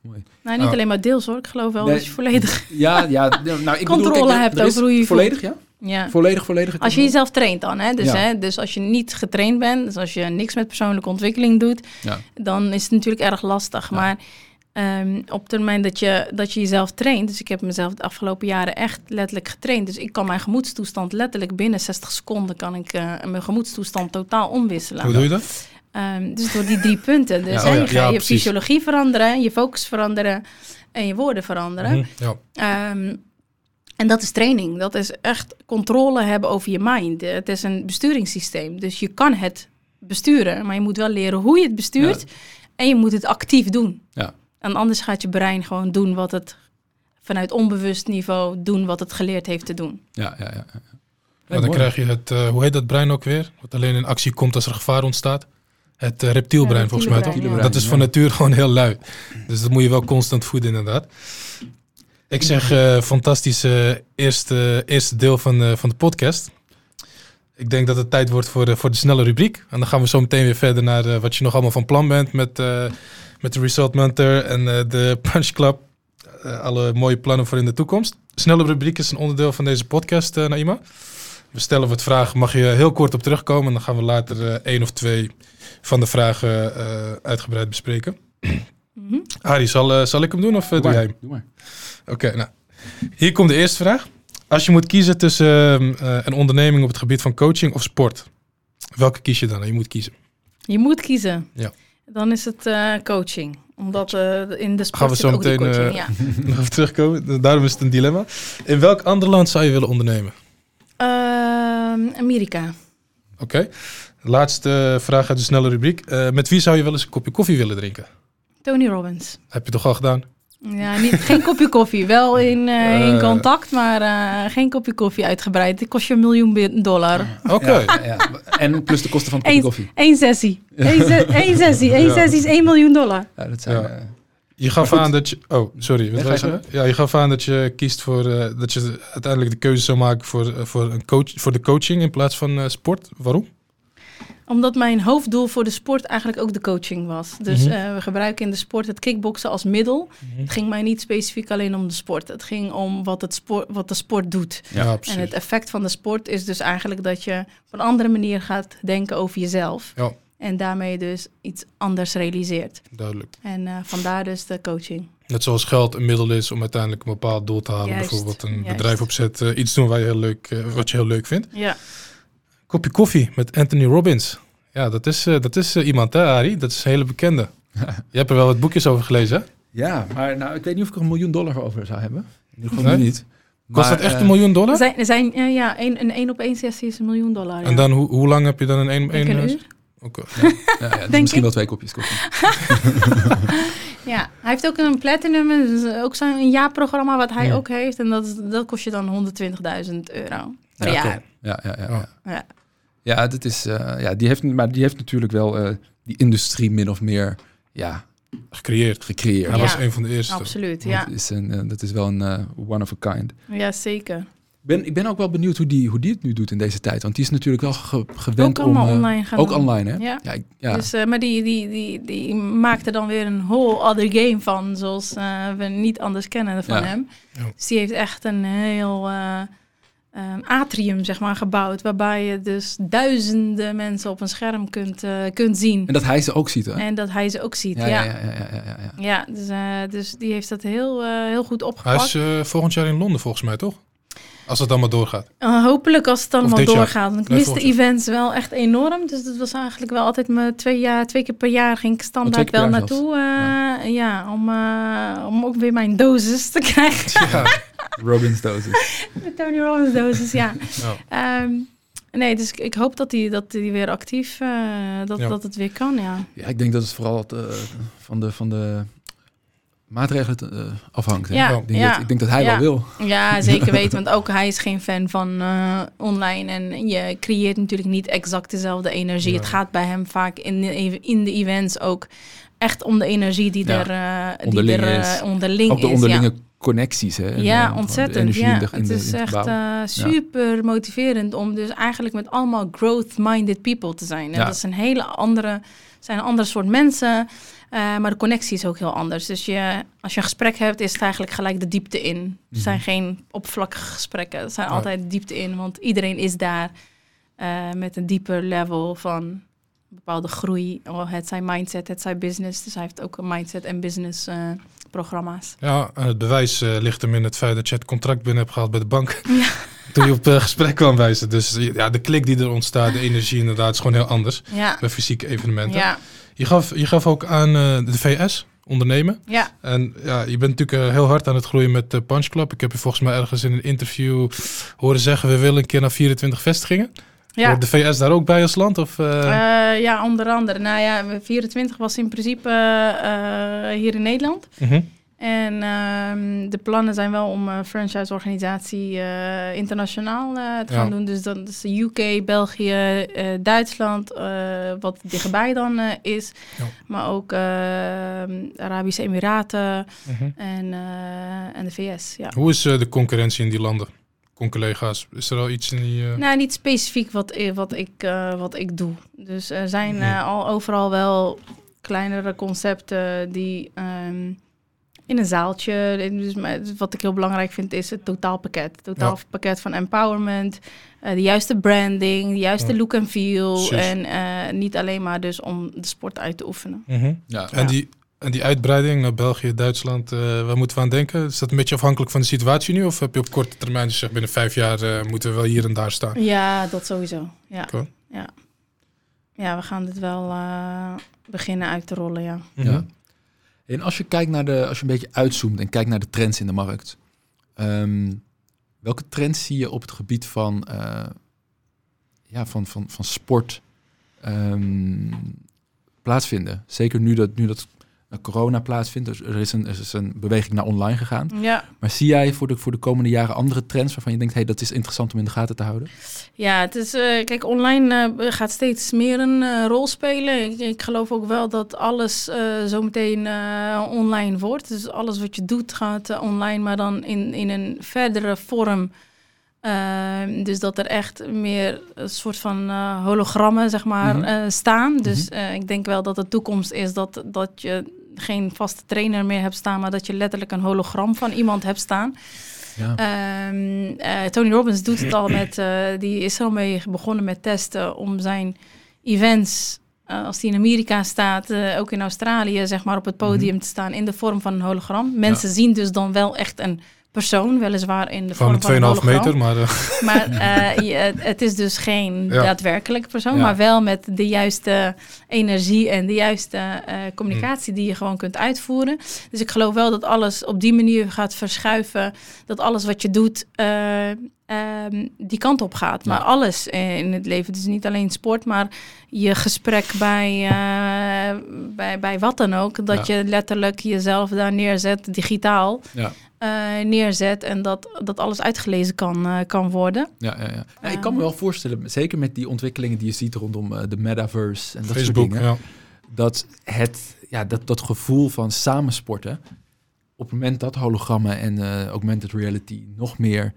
mooi. Nou, niet alleen maar deels hoor. Ik geloof wel dat je volledig controle hebt over hoe je volledig voelt. Ja. Volledig. Als je jezelf traint dan. Hè? Dus, dus als je niet getraind bent, dus als je niks met persoonlijke ontwikkeling doet, dan is het natuurlijk erg lastig. Ja. Maar op termijn dat je jezelf traint. Dus ik heb mezelf de afgelopen jaren echt letterlijk getraind. Dus ik kan mijn gemoedstoestand letterlijk binnen 60 seconden... kan ik mijn gemoedstoestand totaal omwisselen. Hoe doe je dat? Dus door die 3 punten. Dus je fysiologie veranderen, je focus veranderen en je woorden veranderen. Mm-hmm. Ja. En dat is training. Dat is echt controle hebben over je mind. Het is een besturingssysteem. Dus je kan het besturen, maar je moet wel leren hoe je het bestuurt. Ja. En je moet het actief doen. Ja. En anders gaat je brein gewoon doen wat het vanuit onbewust niveau doen wat het geleerd heeft te doen. Ja. Ja, dan krijg je het, hoe heet dat brein ook weer? Wat alleen in actie komt als er gevaar ontstaat. Het reptielbrein volgens mij. Dat is van natuur gewoon heel lui. Dus dat moet je wel constant voeden inderdaad. Ik zeg fantastische eerste deel van de podcast. Ik denk dat het tijd wordt voor de snelle rubriek. En dan gaan we zo meteen weer verder naar wat je nog allemaal van plan bent. Met de Result Mentor en de Punch Club. Alle mooie plannen voor in de toekomst. Snelle rubriek is een onderdeel van deze podcast, Naima. We stellen wat vragen, mag je heel kort op terugkomen. En dan gaan we later 1 of 2 van de vragen uitgebreid bespreken. Mm-hmm. Arie, zal ik hem doen of doe jij hem? Doe maar. Oké, nou. Hier komt de eerste vraag. Als je moet kiezen tussen een onderneming op het gebied van coaching of sport. Welke kies je dan? Je moet kiezen. Je moet kiezen? Ja. Dan is het coaching. Omdat in de sport gaan we zo meteen nog even terugkomen. Daarom is het een dilemma. In welk ander land zou je willen ondernemen? Amerika. Oké. Laatste vraag uit de snelle rubriek. Met wie zou je wel eens een kopje koffie willen drinken? Tony Robbins. Heb je toch al gedaan? Ja, geen kopje koffie. Wel in contact, maar geen kopje koffie uitgebreid. Dit kost je $1 miljoen. Oké. Ja. En plus de kosten van kopje koffie. Eén sessie. Eén sessie is $1 miljoen. Ja, dat zijn... Ja. Je gaf aan dat je... Oh, sorry. Je gaf aan dat je kiest voor... dat je uiteindelijk de keuze zou maken voor de coaching in plaats van sport. Waarom? Omdat mijn hoofddoel voor de sport eigenlijk ook de coaching was. Dus we gebruiken in de sport het kickboksen als middel. Mm-hmm. Het ging mij niet specifiek alleen om de sport. Het ging om wat de sport doet. Ja, en het effect van de sport is dus eigenlijk dat je op een andere manier gaat denken over jezelf. Ja. En daarmee dus iets anders realiseert. Duidelijk. En vandaar dus de coaching. Net zoals geld een middel is om uiteindelijk een bepaald doel te halen. Juist, bijvoorbeeld een bedrijf opzet, iets doen wat je heel leuk vindt. Ja. Kopje koffie met Anthony Robbins. Ja, dat is iemand, hè, Arie? Dat is een hele bekende. Je hebt er wel wat boekjes over gelezen, hè? Ja, maar nou, ik weet niet of ik er $1 miljoen over zou hebben. In ieder geval niet. Kost dat echt $1 miljoen? Een 1-op-1 sessie is $1 miljoen. Ja. En dan, hoe lang heb je dan een 1-op-1? Een uur. Okay. Ja, dus misschien wel 2 kopjes koffie. Ja, hij heeft ook een platinum, dus ook zo'n jaarprogramma wat hij ook heeft. En dat kost je dan €120.000 per jaar. Ja. Ja, dat is, die heeft natuurlijk wel die industrie min of meer gecreëerd. Hij was een van de eerste. Absoluut, ja. Dat is wel een one of a kind. Ja, zeker. Ik ben ook wel benieuwd hoe die het nu doet in deze tijd. Want die is natuurlijk wel gewend om... Ook online gaan doen. Online, hè? Ja. Dus, maar die maakt er dan weer een whole other game van. Zoals we niet anders kennen van hem. Ja. Dus die heeft echt een heel... een atrium, zeg maar, gebouwd. Waarbij je dus duizenden mensen op een scherm kunt zien. En dat hij ze ook ziet, hè? En dat hij ze ook ziet, ja. Ja, dus die heeft dat heel goed opgepakt. Hij is volgend jaar in Londen, volgens mij, toch? Als het allemaal doorgaat. Hopelijk als het allemaal doorgaat. Want ik mis de events wel echt enorm. Dus dat was eigenlijk wel altijd mijn 2 keer per jaar ging ik standaard wel naartoe. Om ook weer mijn dosis te krijgen. Ja, Robbins dosis. De Tony Robbins dosis, ja. Oh. Nee, dus ik hoop dat die weer actief, dat het weer kan, ja. Ja, ik denk dat het vooral van de maatregelen afhangt. Ja, ik denk dat hij wel wil. Ja, zeker weten. Want ook hij is geen fan van online. En je creëert natuurlijk niet exact dezelfde energie. Ja. Het gaat bij hem vaak in de events ook echt om de energie die onderling is. Ook de onderlinge connecties. Hè? Ja, ontzettend. Ja. Het is echt super motiverend om dus eigenlijk met allemaal growth-minded people te zijn. En dat is zijn een ander soort mensen. Maar de connectie is ook heel anders. Dus als je een gesprek hebt, is het eigenlijk gelijk de diepte in. Mm-hmm. Het zijn geen oppervlakkige gesprekken. Het zijn altijd diepte in. Want iedereen is daar met een dieper level van een bepaalde groei. Oh, het zijn mindset, het zijn business. Dus hij heeft ook een mindset en business programma's. Ja, en het bewijs ligt hem in het feit dat je het contract binnen hebt gehaald bij de bank. Ja. toen je op gesprek kwam bij ze. Dus ja, de klik die er ontstaat, de energie inderdaad, is gewoon heel anders. Ja. Bij fysieke evenementen. Ja. Je gaf ook aan de VS, ondernemen. Ja. En ja, je bent natuurlijk heel hard aan het groeien met de Punch Club. Ik heb je volgens mij ergens in een interview horen zeggen, we willen een keer naar 24 vestigingen. Ja. Hoort de VS daar ook bij als land? Of, ja, onder andere. Nou ja, 24 was in principe hier in Nederland. Uh-huh. En de plannen zijn wel om franchise-organisatie internationaal te gaan doen. Dus dan is de UK, België, Duitsland, wat dichtbij dan is. Ja. Maar ook Arabische Emiraten en de VS. Ja. Hoe is de concurrentie in die landen? Collega's, is er al iets in die... Nou, niet specifiek wat ik doe. Dus er zijn al overal wel kleinere concepten die in een zaaltje... Dus wat ik heel belangrijk vind is het totaalpakket. Het totaalpakket van empowerment, de juiste branding, de juiste look and feel. Precies. En niet alleen maar dus om de sport uit te oefenen. Mm-hmm. Ja. En die uitbreiding naar België, Duitsland, waar moeten we aan denken? Is dat een beetje afhankelijk van de situatie nu? Of heb je op korte termijn, dus zeg, binnen 5 jaar moeten we wel hier en daar staan? Ja, dat sowieso. Ja, cool. Ja we gaan dit wel beginnen uit te rollen, ja. Ja. En als je kijkt naar als je een beetje uitzoomt en kijkt naar de trends in de markt. Welke trends zie je op het gebied van sport plaatsvinden? Zeker nu dat corona plaatsvindt. Dus er is een beweging naar online gegaan. Ja. Maar zie jij voor de komende jaren andere trends waarvan je denkt, hey, dat is interessant om in de gaten te houden? Ja, het is, kijk, online gaat steeds meer een rol spelen. Ik geloof ook wel dat alles zometeen online wordt. Dus alles wat je doet gaat online, maar dan in een verdere vorm. Dus dat er echt meer een soort van hologrammen, zeg maar, staan. Dus ik denk wel dat de toekomst is dat je geen vaste trainer meer hebt staan, maar dat je letterlijk een hologram van iemand hebt staan. Ja. Tony Robbins doet het al met... die is er al mee begonnen met testen om zijn events... als die in Amerika staat, ook in Australië, zeg maar, op het podium te staan in de vorm van een hologram. Mensen zien dus dan wel echt een persoon, weliswaar in de vorm van een 2,5 meter, het is dus geen daadwerkelijke persoon, maar wel met de juiste energie en de juiste communicatie die je gewoon kunt uitvoeren. Dus ik geloof wel dat alles op die manier gaat verschuiven, dat alles wat je doet die kant op gaat. Maar alles in het leven, dus niet alleen sport, maar je gesprek bij wat dan ook, dat je letterlijk jezelf daar neerzet, digitaal. Ja. Neerzet en dat alles uitgelezen kan worden. Ja. Ja, ik kan me wel voorstellen, zeker met die ontwikkelingen die je ziet rondom de metaverse en dat Facebook, soort dingen, dat dat gevoel van samensporten, op het moment dat hologrammen en augmented reality nog meer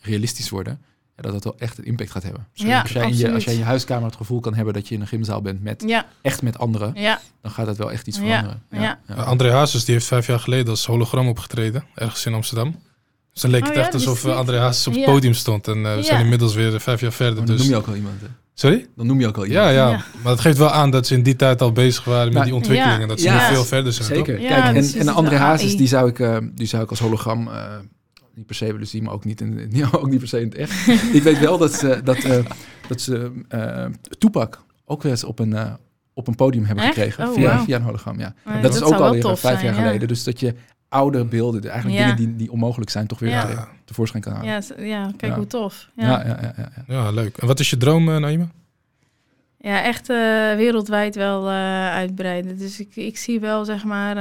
realistisch worden, dat wel echt een impact gaat hebben. Ja, als jij in je huiskamer het gevoel kan hebben dat je in een gymzaal bent met echt met anderen, dan gaat dat wel echt iets veranderen. Ja. André Hazes die heeft 5 jaar geleden als hologram opgetreden, ergens in Amsterdam. Dus dan leek het echt alsof André Hazes op het podium stond. En we zijn inmiddels weer 5 jaar verder. Maar dan noem je ook al iemand, hè? Sorry? Dan noem je ook al iemand. Ja. Maar dat geeft wel aan dat ze in die tijd al bezig waren met die ontwikkelingen. Dat ze nog veel verder zijn. Zeker. Toch? Kijk, en André Hazes, die zou ik als hologram... niet per se, dus die, maar ook niet per se in het echt. Ik weet wel dat ze Tupac ook weer eens op een podium hebben gekregen. Oh, via een hologram, dat is ook alweer 5 jaar geleden. Dus dat je oude beelden, eigenlijk dingen die onmogelijk zijn, toch weer tevoorschijn kan halen. Kijk hoe tof. Ja, leuk. En wat is je droom, Naima? Ja, echt wereldwijd wel uitbreiden. Dus ik zie wel, zeg maar,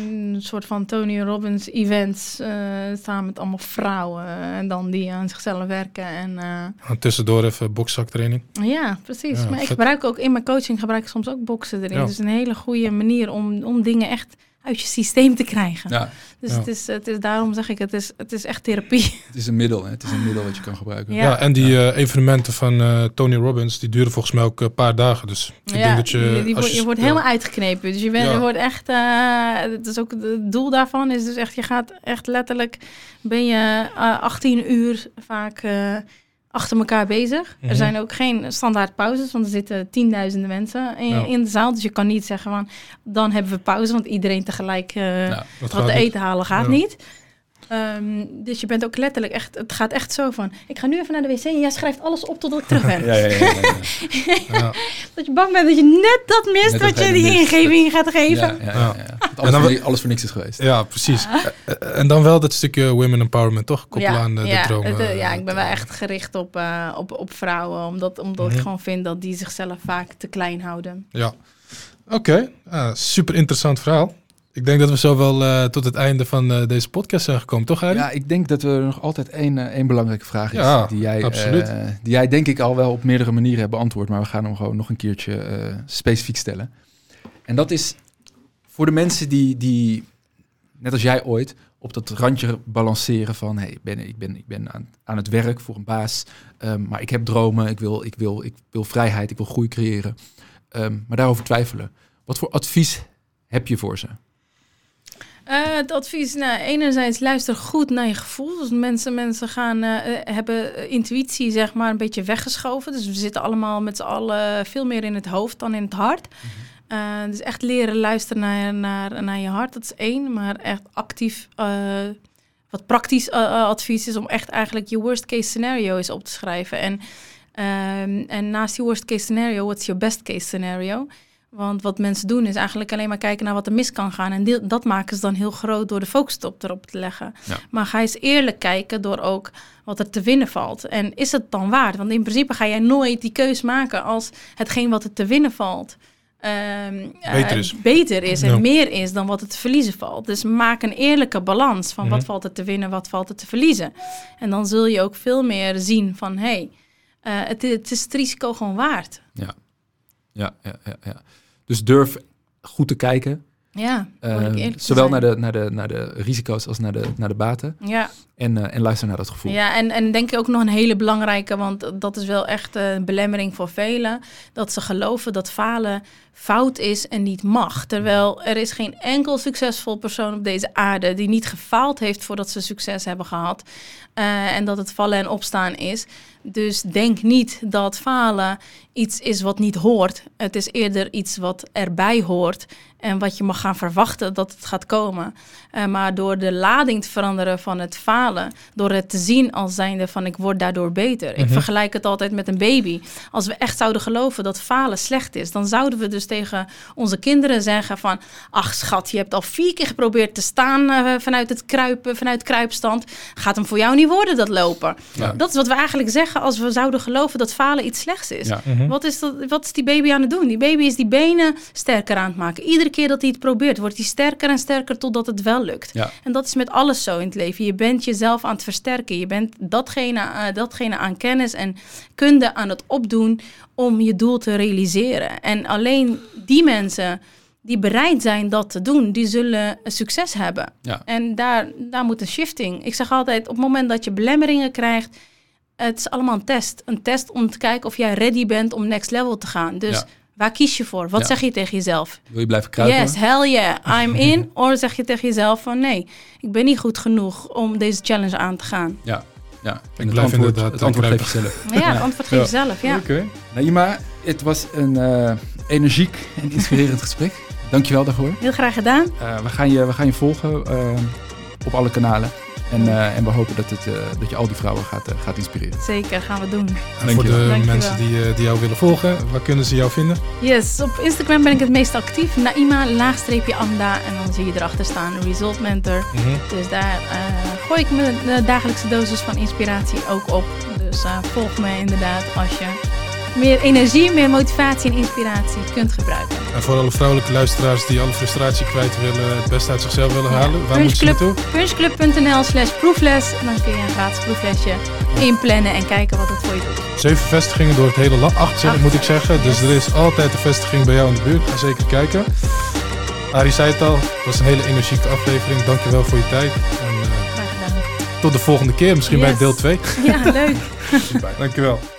een soort van Tony Robbins events samen met allemaal vrouwen. En dan die aan zichzelf werken. En tussendoor even bokszaktraining. Ja, precies. Ja, maar ik gebruik ook in mijn coaching soms ook boksen erin. Ja. Dus een hele goede manier om dingen echt uit je systeem te krijgen. Ja. Dus het is daarom zeg ik, het is echt therapie. Het is een middel, hè? Het is een middel wat je kan gebruiken. Ja, en die evenementen van Tony Robbins, die duren volgens mij ook een paar dagen. Dus ik denk dat je wordt helemaal uitgeknepen. Dus je wordt echt... het is ook het doel daarvan is dus echt, je gaat echt letterlijk... ben je 18 uur vaak... achter elkaar bezig. Mm-hmm. Er zijn ook geen standaard pauzes, want er zitten 10.000 mensen in de zaal. Dus je kan niet zeggen van, dan hebben we pauze, want iedereen tegelijk wat eten halen gaat niet. Dus je bent ook letterlijk echt, het gaat echt zo van, ik ga nu even naar de wc en jij schrijft alles op totdat ik terug ben. Ja. Dat je bang bent dat je net dat mist net wat dat je die ingeving gaat geven. Alles voor niks is geweest. Ja, precies. Ja. En dan wel dat stukje women empowerment toch? Koppelen aan de dromen. Ik ben wel echt gericht op vrouwen, omdat ik gewoon vind dat die zichzelf vaak te klein houden. Ja. Oké, super interessant verhaal. Ik denk dat we zo wel tot het einde van deze podcast zijn gekomen, toch Harry? Ja, ik denk dat er nog altijd één belangrijke vraag is. Ja, die jij denk ik al wel op meerdere manieren hebt beantwoord. Maar we gaan hem gewoon nog een keertje specifiek stellen. En dat is voor de mensen die net als jij ooit, op dat randje balanceren van, hey, ik ben aan het werk voor een baas. Maar ik heb dromen, ik wil vrijheid, ik wil groei creëren. Maar daarover twijfelen. Wat voor advies heb je voor ze? Het advies, enerzijds luister goed naar je gevoel. Dus mensen gaan hebben intuïtie zeg maar een beetje weggeschoven. Dus we zitten allemaal met z'n allen veel meer in het hoofd dan in het hart. Mm-hmm. Dus echt leren luisteren naar je hart, dat is 1. Maar echt actief, wat praktisch advies is om echt eigenlijk je worst case scenario eens op te schrijven. En naast je worst case scenario, what's your best case scenario? Want wat mensen doen is eigenlijk alleen maar kijken naar wat er mis kan gaan. En dat maken ze dan heel groot door de focus erop te leggen. Ja. Maar ga eens eerlijk kijken door ook wat er te winnen valt. En is het dan waard? Want in principe ga jij nooit die keus maken als hetgeen wat er te winnen valt beter is en meer is dan wat het te verliezen valt. Dus maak een eerlijke balans van wat valt er te winnen, wat valt er te verliezen. En dan zul je ook veel meer zien van het is het risico gewoon waard. Ja. Dus durf goed te kijken. Ja, zowel naar de risico's als naar de baten. Ja. En luister naar dat gevoel. Ja, en denk ik ook nog een hele belangrijke, want dat is wel echt een belemmering voor velen. Dat ze geloven dat falen fout is en niet mag. Terwijl er is geen enkel succesvol persoon op deze aarde die niet gefaald heeft voordat ze succes hebben gehad. En dat het vallen en opstaan is. Dus denk niet dat falen iets is wat niet hoort. Het is eerder iets wat erbij hoort en wat je mag gaan verwachten dat het gaat komen. Maar door de lading te veranderen van het falen, door het te zien als zijnde van ik word daardoor beter. Mm-hmm. Ik vergelijk het altijd met een baby. Als we echt zouden geloven dat falen slecht is, dan zouden we dus tegen onze kinderen zeggen van ach schat, je hebt al 4 keer geprobeerd te staan vanuit het kruipen, vanuit kruipstand. Gaat hem voor jou niet worden dat lopen. Ja. Dat is wat we eigenlijk zeggen als we zouden geloven dat falen iets slechts is. Ja. Mm-hmm. Wat is die baby aan het doen? Die baby is die benen sterker aan het maken. Iedere keer dat hij het probeert, wordt hij sterker en sterker totdat het wel lukt. Ja. En dat is met alles zo in het leven. Je bent jezelf aan het versterken. Je bent datgene aan kennis en kunde aan het opdoen om je doel te realiseren. En alleen die mensen die bereid zijn dat te doen, die zullen succes hebben. Ja. En daar moet een shifting. Ik zeg altijd, op het moment dat je belemmeringen krijgt, het is allemaal een test. Een test om te kijken of jij ready bent om next level te gaan. Dus waar kies je voor? Wat zeg je tegen jezelf? Wil je blijven kruipen? Yes, hell yeah, I'm in. Of zeg je tegen jezelf van nee, ik ben niet goed genoeg om deze challenge aan te gaan. Ja. Het antwoord geef je zelf. Ja, het antwoord geef je zelf, ja. Oké. Naima, het was een energiek en inspirerend gesprek. Dankjewel daarvoor. Heel graag gedaan. We gaan je volgen op alle kanalen. En we hopen dat je al die vrouwen gaat inspireren. Zeker, gaan we doen. En voor de mensen die jou willen volgen, waar kunnen ze jou vinden? Yes, op Instagram ben ik het meest actief. Naima_Anda. En dan zie je erachter staan Result Mentor. Mm-hmm. Dus daar gooi ik mijn dagelijkse dosis van inspiratie ook op. Dus volg me inderdaad als je meer energie, meer motivatie en inspiratie kunt gebruiken. En voor alle vrouwelijke luisteraars die alle frustratie kwijt willen, het beste uit zichzelf willen halen, waar moeten ze naartoe? Punchclub.nl/proefles. Dan kun je een gratis proeflesje inplannen en kijken wat het voor je doet. 7 vestigingen door het hele land. 8 moet ik zeggen. Dus er is altijd een vestiging bij jou in de buurt. Ga zeker kijken. Arie zei het al, het was een hele energieke aflevering. Dankjewel voor je tijd. En, tot de volgende keer. Misschien bij deel 2. Ja, leuk. Dankjewel.